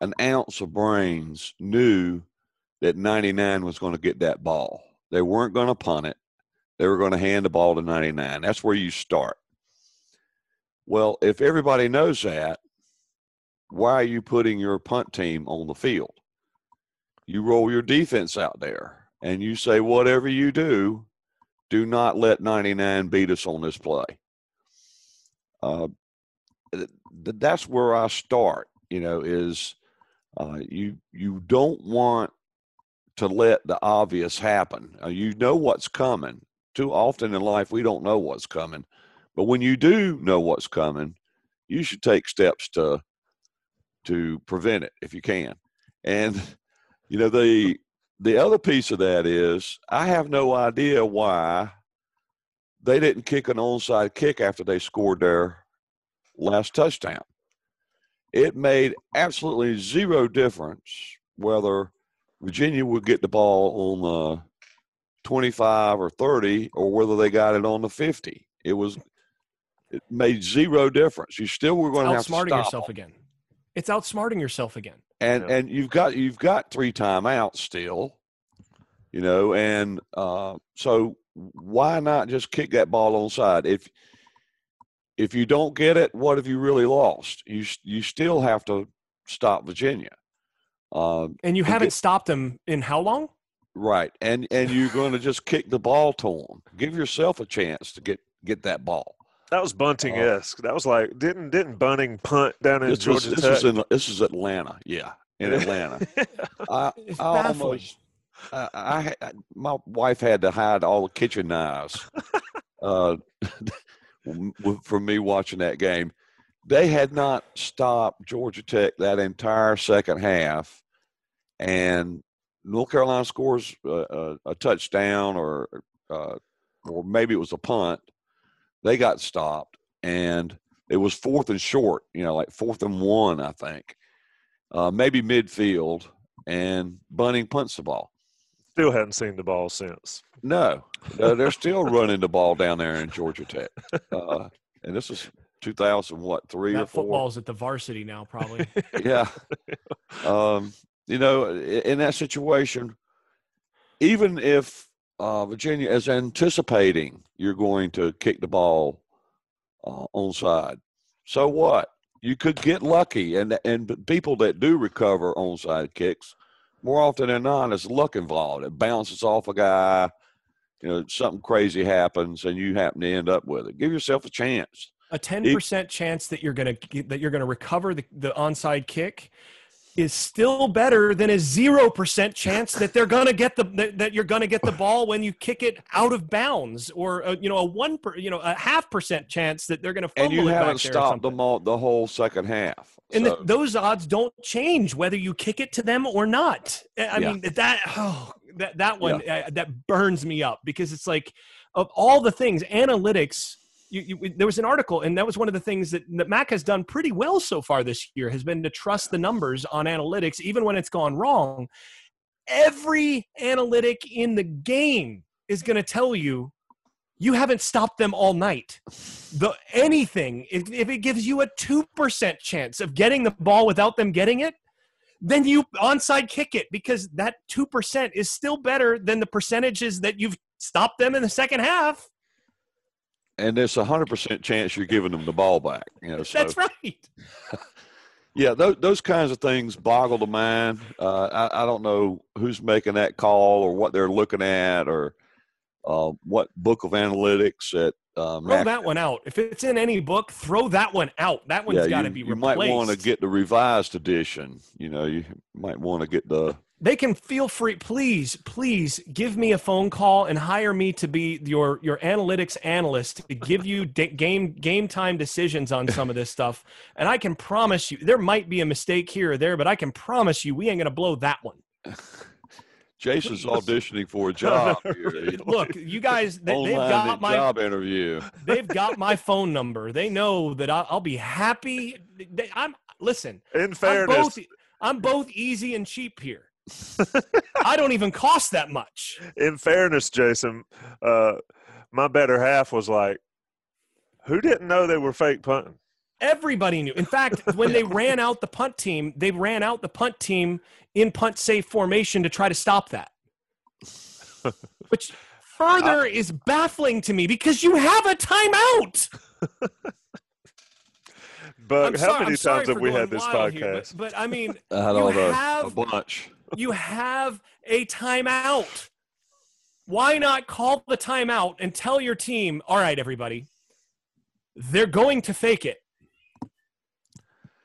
an ounce of brains, knew that ninety-nine was going to get that ball. They weren't going to punt it. They were going to hand the ball to ninety-nine. That's where you start. Well, if everybody knows that, why are you putting your punt team on the field? You roll your defense out there. And you say, whatever you do, do not let ninety-nine beat us on this play. Uh, th- that's where I start, you know, is uh, you you don't want to let the obvious happen. Uh, you know what's coming. Too often in life, we don't know what's coming. But when you do know what's coming, you should take steps to to prevent it if you can. And, you know, the – the other piece of that is I have no idea why they didn't kick an onside kick after they scored their last touchdown. It made absolutely zero difference whether Virginia would get the ball on the twenty-five or thirty or whether they got it on the fifty. It was it made zero difference. You still were going to have to stop. Outsmarting yourself again. It's outsmarting yourself again. And and you've got you've got three timeouts still, you know, and uh, so why not just kick that ball onside? If if you don't get it, what have you really lost? You you still have to stop Virginia. Uh, and you haven't get, stopped them in how long? Right, and and you're going to just kick the ball to them. Give yourself a chance to get, get that ball. That was Bunting-esque. Uh, that was like didn't didn't Bunting punt down in this Georgia was, this Tech? Was in, this is Atlanta, yeah, in Atlanta. I, I almost, I, I, I, my wife had to hide all the kitchen knives uh, from me watching that game. They had not stopped Georgia Tech that entire second half, and North Carolina scores a, a, a touchdown or uh, or maybe it was a punt. They got stopped, and it was fourth and short, you know, like fourth and one, I think, uh, maybe midfield, and Bunting punts the ball. Still haven't seen the ball since. No, no they're still running the ball down there in Georgia Tech. Uh, and this was two thousand, what, three that or four? Football's at the varsity now, probably. Yeah. Um, you know, in that situation, even if – Uh, Virginia is anticipating you're going to kick the ball uh, onside. So what? You could get lucky, and and people that do recover onside kicks, more often than not, it's luck involved. It bounces off a guy, you know, something crazy happens, and you happen to end up with it. Give yourself a chance. A ten percent it, chance that you're going to that you're going to recover the, the onside kick is still better than a zero percent chance that they're going to get the, that, that you're going to get the ball when you kick it out of bounds, or, a, you know, a one per, you know, a half percent chance that they're going to fumble it back there. And you haven't stopped them all the whole second half. And so. the, those odds don't change whether you kick it to them or not. I yeah. mean, that, oh, that, that one, yeah. uh, that burns me up, because it's like, of all the things, analytics, You, you, there was an article, and that was one of the things that, that Mack has done pretty well so far this year, has been to trust the numbers on analytics, even when it's gone wrong. Every analytic in the game is going to tell you, you haven't stopped them all night. The anything, if, if it gives you a two percent chance of getting the ball without them getting it, then you onside kick it, because that two percent is still better than the percentages that you've stopped them in the second half. And there's a hundred percent chance you're giving them the ball back. You know, so. That's right. Yeah, those, those kinds of things boggle the mind. Uh, I, I don't know who's making that call or what they're looking at or uh, what book of analytics at uh, Mack. Throw that one out. If it's in any book, throw that one out. That one's yeah, got to be you replaced. You might want to get the revised edition. You know, you might want to get the – They can feel free. Please, please give me a phone call and hire me to be your, your analytics analyst to give you de- game game time decisions on some of this stuff. And I can promise you, there might be a mistake here or there, but I can promise you we ain't going to blow that one. Jason's auditioning for a job here. Look, you guys, they, they've got my job interview. They've got my phone number. They know that I'll, I'll be happy. They, I'm listen. In fairness, I'm both, I'm both easy and cheap here. I don't even cost that much. In fairness, Jason, uh, my better half was like, who didn't know they were fake punting? Everybody knew. In fact, when they ran out the punt team, they ran out the punt team in punt safe formation to try to stop that. Which further I, is baffling to me because you have a timeout. But I'm how sorry, many I'm times have we had this podcast? Here, but, but I mean, I don't you know, have a bunch. You have a timeout. Why not call the timeout and tell your team, all right, everybody, they're going to fake it.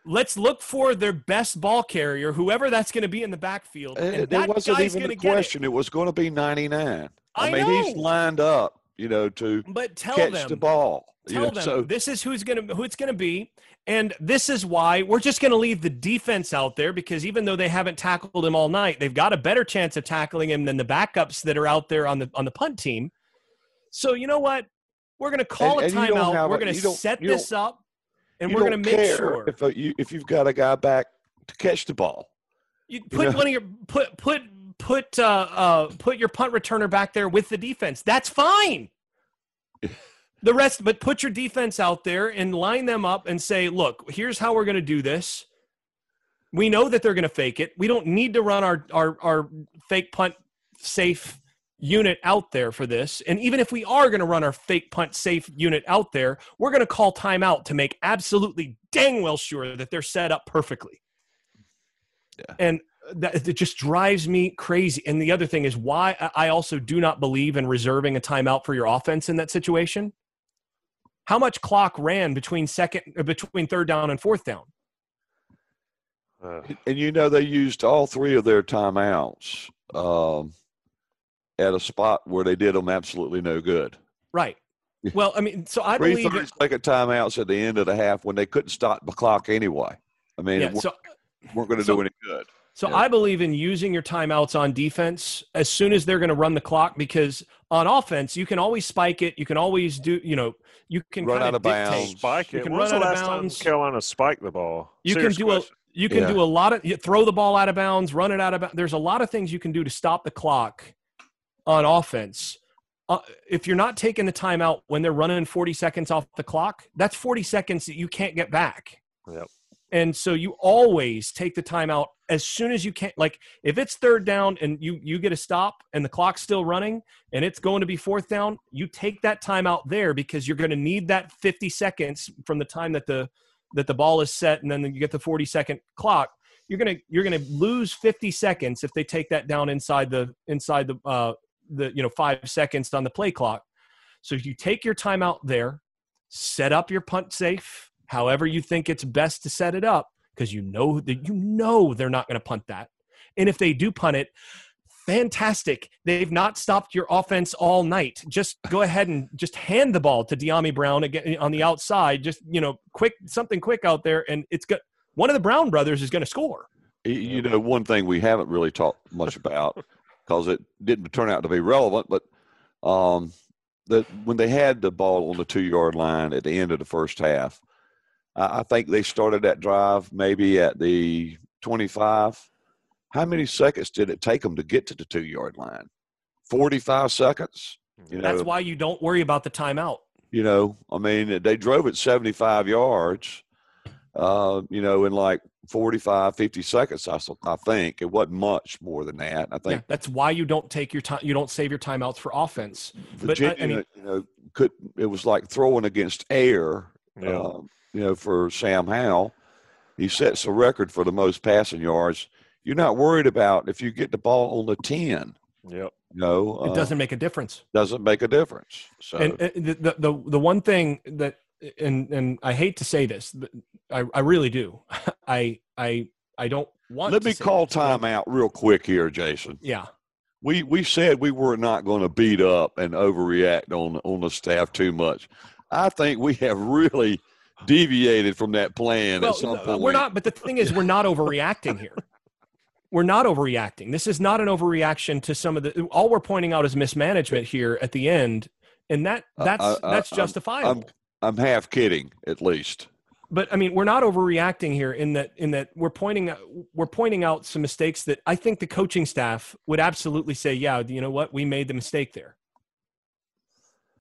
Let's look for their best ball carrier, whoever that's going to be in the backfield. And it, that it wasn't guy's even a question. It. it was going to be ninety-nine. I, I mean, know. He's lined up, you know, to but tell catch them, the ball. Tell you know, them so. This is who's going to who it's going to be. And this is why we're just going to leave the defense out there because even though they haven't tackled him all night, they've got a better chance of tackling him than the backups that are out there on the on the punt team. So you know what? We're going to call and, a and timeout. We're going to set this up, and we're going to make sure if a, you if you've got a guy back to catch the ball, you put you know? one of your put put put uh, uh, put your punt returner back there with the defense. That's fine. The rest, but put your defense out there and line them up and say, look, here's how we're going to do this. We know that they're going to fake it. We don't need to run our, our, our fake punt safe unit out there for this. And even if we are going to run our fake punt safe unit out there, we're going to call timeout to make absolutely dang well sure that they're set up perfectly. Yeah. And that it just drives me crazy. And the other thing is why I also do not believe in reserving a timeout for your offense in that situation. How much clock ran between second, between third down and fourth down? Uh, and you know they used all three of their timeouts um, at a spot where they did them absolutely no good. Right. Well, I mean, so I believe thirty-second timeouts at the end of the half when they couldn't stop the clock anyway. I mean, yeah, weren't, so, weren't going to so, do any good. So yeah. I believe in using your timeouts on defense as soon as they're going to run the clock because on offense, you can always spike it. You can always do, you know, you can run out of bounds. Spike it. When was the last time Carolina spiked the ball? You can do a, you can do a lot of, you throw the ball out of bounds, run it out of bounds. There's a lot of things you can do to stop the clock on offense. Uh, if you're not taking the timeout when they're running forty seconds off the clock, that's forty seconds that you can't get back. Yep. And so you always take the timeout as soon as you can. Like if it's third down and you you get a stop and the clock's still running and it's going to be fourth down, you take that timeout there because you're going to need that fifty seconds from the time that the that the ball is set and then you get the forty second clock. You're gonna you're gonna lose fifty seconds if they take that down inside the inside the uh, the you know five seconds on the play clock. So if you take your timeout there, set up your punt safe. However you think it's best to set it up because you know that you know they're not going to punt that. And if they do punt it, fantastic. They've not stopped your offense all night. Just go ahead and just hand the ball to Dyami Brown again on the outside. Just, you know, quick something quick out there. And it's good. One of the Brown brothers is going to score. You know, one thing we haven't really talked much about because it didn't turn out to be relevant, but um, that when they had the ball on the two-yard line at the end of the first half, I think they started that drive maybe at the twenty-five. How many seconds did it take them to get to the two-yard line? forty-five seconds? You That's know, why you don't worry about the timeout. You know, I mean, they drove it seventy-five yards, uh, you know, in like forty-five, fifty seconds, I, I think. It wasn't much more than that. I think yeah, that's why you don't take your time. You don't save your timeouts for offense. Virginia, but, I mean, you know, could, it was like throwing against air. Yeah. Um, you know, for Sam Howell, He sets the record for the most passing yards. You're not worried about if you get the ball on the ten. Yep. No, uh, it doesn't make a difference. Doesn't make a difference. So, and, and the, the the one thing that, and and I hate to say this, but I I really do. I I I don't want. Let to me say call this. Timeout real quick here, Jason. Yeah. We we said we were not going to beat up and overreact on on the staff too much. I think we have really deviated from that plan well, at some no, point. We're not, but the thing is, we're not overreacting here. We're not overreacting. This is not an overreaction to some of the. All we're pointing out is mismanagement here at the end, and that that's uh, uh, that's justifiable. I'm, I'm, I'm half kidding, at least. But I mean, we're not overreacting here in that in that we're pointing we're pointing out some mistakes that I think the coaching staff would absolutely say, yeah, you know what, we made the mistake there.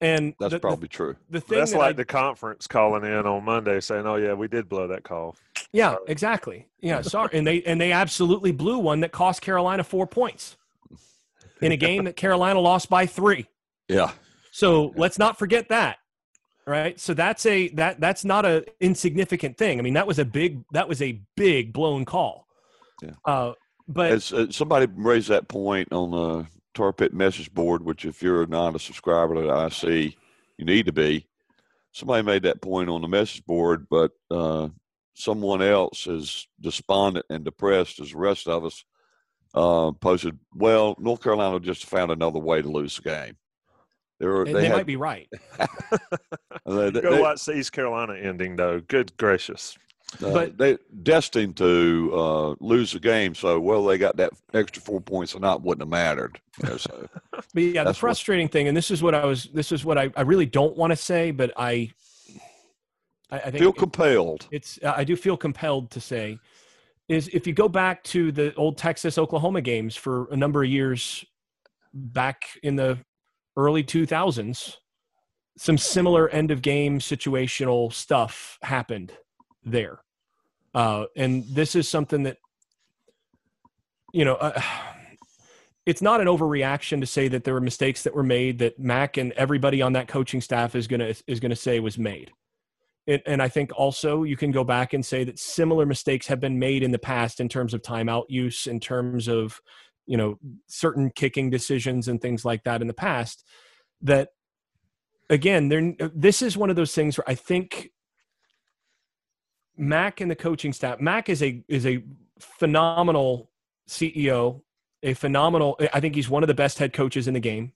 And that's the, probably the, true. The thing that's that like I, the conference calling in on Monday saying, "Oh yeah, we did blow that call." Yeah, sorry. Exactly. Yeah, sorry. and they and they absolutely blew one that cost Carolina four points in a game that Carolina lost by three. Yeah. So let's not forget that, right? So that's a that that's not an insignificant thing. I mean, that was a big that was a big blown call. Yeah. Uh, but As, uh, somebody raised that point on the Tar Pit message board, which if you're not a subscriber to I C, you need to be. Somebody made that point on the message board, but uh, someone else as despondent and depressed as the rest of us uh, posted, well, North Carolina just found another way to lose the game. They're, they they had, might be right. they, they, Go watch the East Carolina ending, though. Good gracious. Uh, but they're destined to uh, lose the game, so, well, they got that extra four points and that wouldn't have mattered. You know, so but, yeah, the frustrating what, thing, and this is what I was – this is what I, I really don't want to say, but I, I – I think feel compelled. It, it's I do feel compelled to say is if you go back to the old Texas-Oklahoma games for a number of years back in the early two thousands, some similar end-of-game situational stuff happened there. Uh, and this is something that, you know, uh, it's not an overreaction to say that there were mistakes that were made that Mack and everybody on that coaching staff is going to, is going to say was made. It, and I think also you can go back and say that similar mistakes have been made in the past in terms of timeout use, in terms of, you know, certain kicking decisions and things like that in the past that, again, this is one of those things where I think Mack and the coaching staff. Mack is a is a phenomenal C E O, a phenomenal. I think he's one of the best head coaches in the game.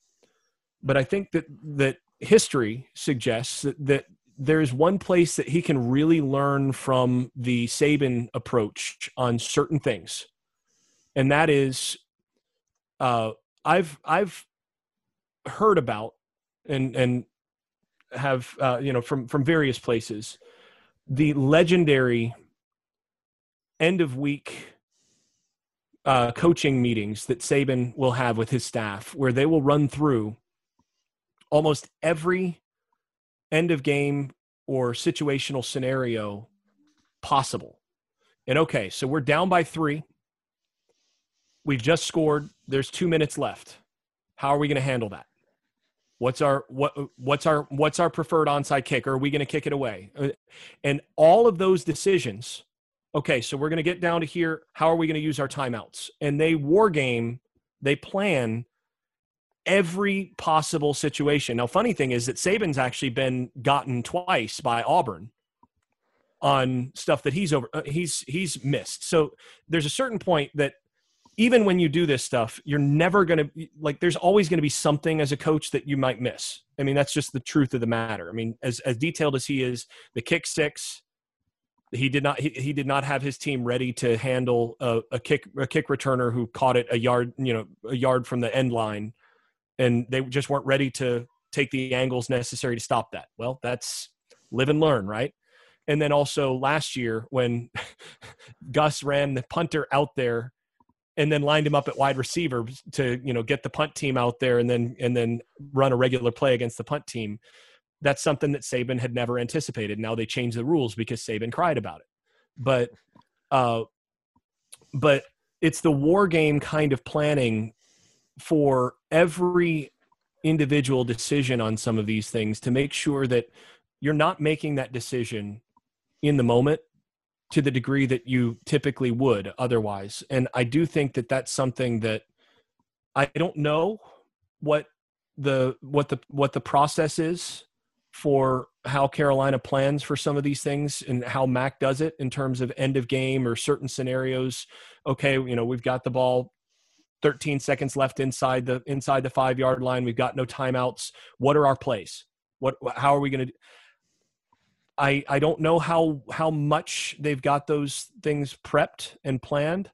But I think that that history suggests that, that there is one place that he can really learn from the Saban approach on certain things, and that is, uh, I've I've heard about and and have uh, you know from from various places. The legendary end-of-week uh, coaching meetings that Saban will have with his staff where they will run through almost every end-of-game or situational scenario possible. And, okay, so we're down by three. We've just scored. There's two minutes left. How are we going to handle that? What's our what? What's our what's our preferred onside kick? Or are we going to kick it away? And all of those decisions. Okay, so we're going to get down to here. How are we going to use our timeouts? And they war game. They plan every possible situation. Now, funny thing is that Saban's actually been gotten twice by Auburn on stuff that he's over. He's he's missed. So there's a certain point that. Even when you do this stuff, you're never going to – like there's always going to be something as a coach that you might miss. I mean, that's just the truth of the matter. I mean, as, as detailed as he is, the kick six, he did not he, he did not have his team ready to handle a, a kick a kick returner who caught it a yard, you know, a yard from the end line, and they just weren't ready to take the angles necessary to stop that. Well, that's live and learn, right? And then also last year when Gus ran the punter out there, and then lined him up at wide receiver to, you know, get the punt team out there and then and then run a regular play against the punt team. That's something that Saban had never anticipated. Now they changed the rules because Saban cried about it. But uh, but it's the war game kind of planning for every individual decision on some of these things to make sure that you're not making that decision in the moment to the degree that you typically would otherwise. And I do think that that's something that I don't know what the, what the, what the process is for how Carolina plans for some of these things and how Mack does it in terms of end of game or certain scenarios. Okay, you know, we've got the ball thirteen seconds left inside the inside the five yard line. We've got no timeouts. What are our plays? What how are we going to I I don't know how how much they've got those things prepped and planned,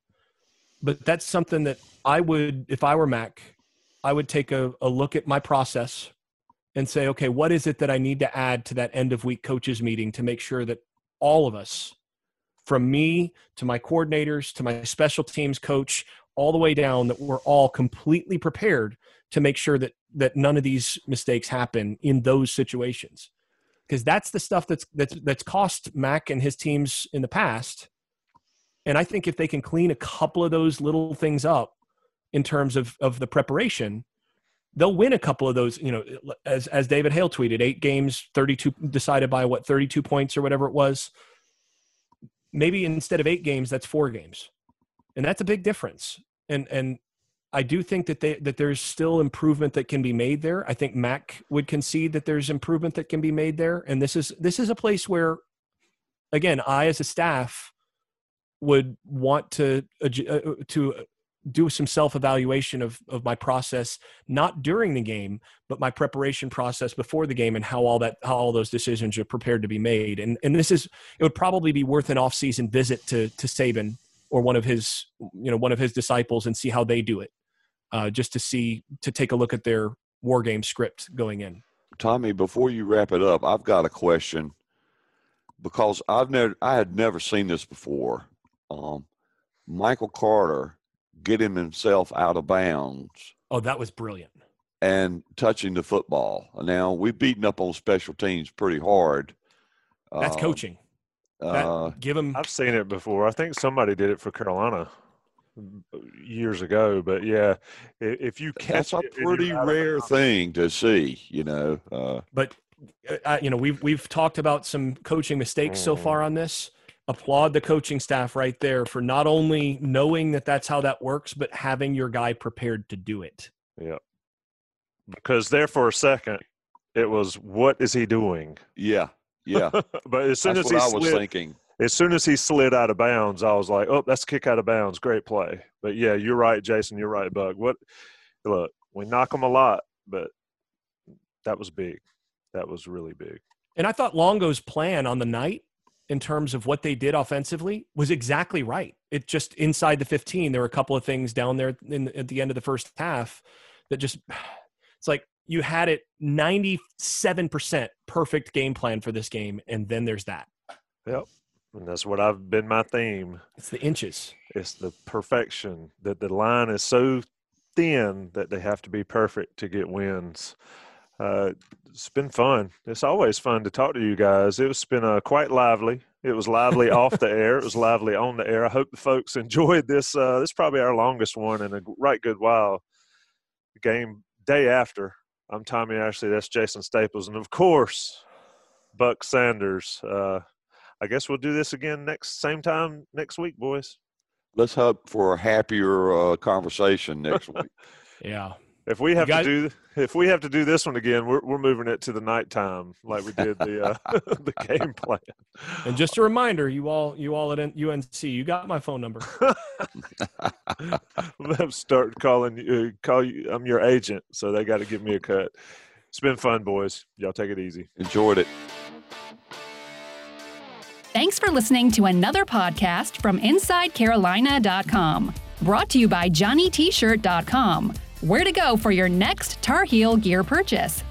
but that's something that I would, if I were Mack, I would take a, a look at my process and say, okay, what is it that I need to add to that end of week coaches meeting to make sure that all of us, from me to my coordinators, to my special teams coach, all the way down, that we're all completely prepared to make sure that, that none of these mistakes happen in those situations. Because that's the stuff that's, that's, that's cost Mack and his teams in the past. And I think if they can clean a couple of those little things up in terms of, of the preparation, they'll win a couple of those, you know, as, as David Hale tweeted, eight games, thirty-two decided by what, thirty-two points or whatever it was. Maybe instead of eight games, that's four games. And that's a big difference. And, and I do think that they, that there's still improvement that can be made there. I think Mack would concede that there's improvement that can be made there. And this is, this is a place where, again, I, as a staff, would want to, uh, to, do some self-evaluation of, of my process, not during the game, but my preparation process before the game and how all that, how all those decisions are prepared to be made. And, and this is, it would probably be worth an off-season visit to, to Saban or one of his, you know, one of his disciples and see how they do it, uh, just to see, to take a look at their war game script going in. Tommy, before you wrap it up, I've got a question because I've never, I had never seen this before. Um, Michael Carter get him himself out of bounds. Oh, that was brilliant. And touching the football. Now, we've beaten up on special teams pretty hard. That's um, coaching. That, uh, give him. I've seen it before. I think somebody did it for Carolina years ago. But, yeah, if you catch that's a pretty rare thing to see, you know. Uh, but, uh, you know, we've, we've talked about some coaching mistakes mm. so far on this. Applaud the coaching staff right there for not only knowing that that's how that works, but having your guy prepared to do it. Yeah. Because there for a second, it was, what is he doing? Yeah. Yeah. But as soon that's as what he I slid, was thinking. As soon as he slid out of bounds, I was like, oh, that's kick out of bounds. Great play. But yeah, you're right, Jason. You're right, Buck. What? Look, we knock him a lot, but that was big. That was really big. And I thought Longo's plan on the night, in terms of what they did offensively, was exactly right. It just inside the fifteen, there were a couple of things down there in, at the end of the first half that just, it's like you had it ninety-seven percent perfect game plan for this game. And then there's that. Yep. And that's what I've been my theme. It's the inches. It's the perfection that the line is so thin that they have to be perfect to get wins. Uh, it's been fun. It's always fun to talk to you guys. It's been uh, quite lively. It was lively off the air. It was lively on the air. I hope the folks enjoyed this. Uh, this is probably our longest one in a right good while. Game day after. I'm Tommy Ashley. That's Jason Staples. And, of course, Buck Sanders. Uh, I guess we'll do this again next same time next week, boys. Let's hope for a happier uh, conversation next week. Yeah. If we have guys- to do if we have to do this one again, we're we're moving it to the nighttime like we did the uh, the game plan. And just a reminder, you all you all at U N C, you got my phone number. Let's start calling you. Call you. I'm your agent, so they got to give me a cut. It's been fun, boys. Y'all take it easy. Enjoyed it. Thanks for listening to another podcast from Inside Carolina dot com, brought to you by Johnny T shirt dot com. Where to go for your next Tar Heel gear purchase.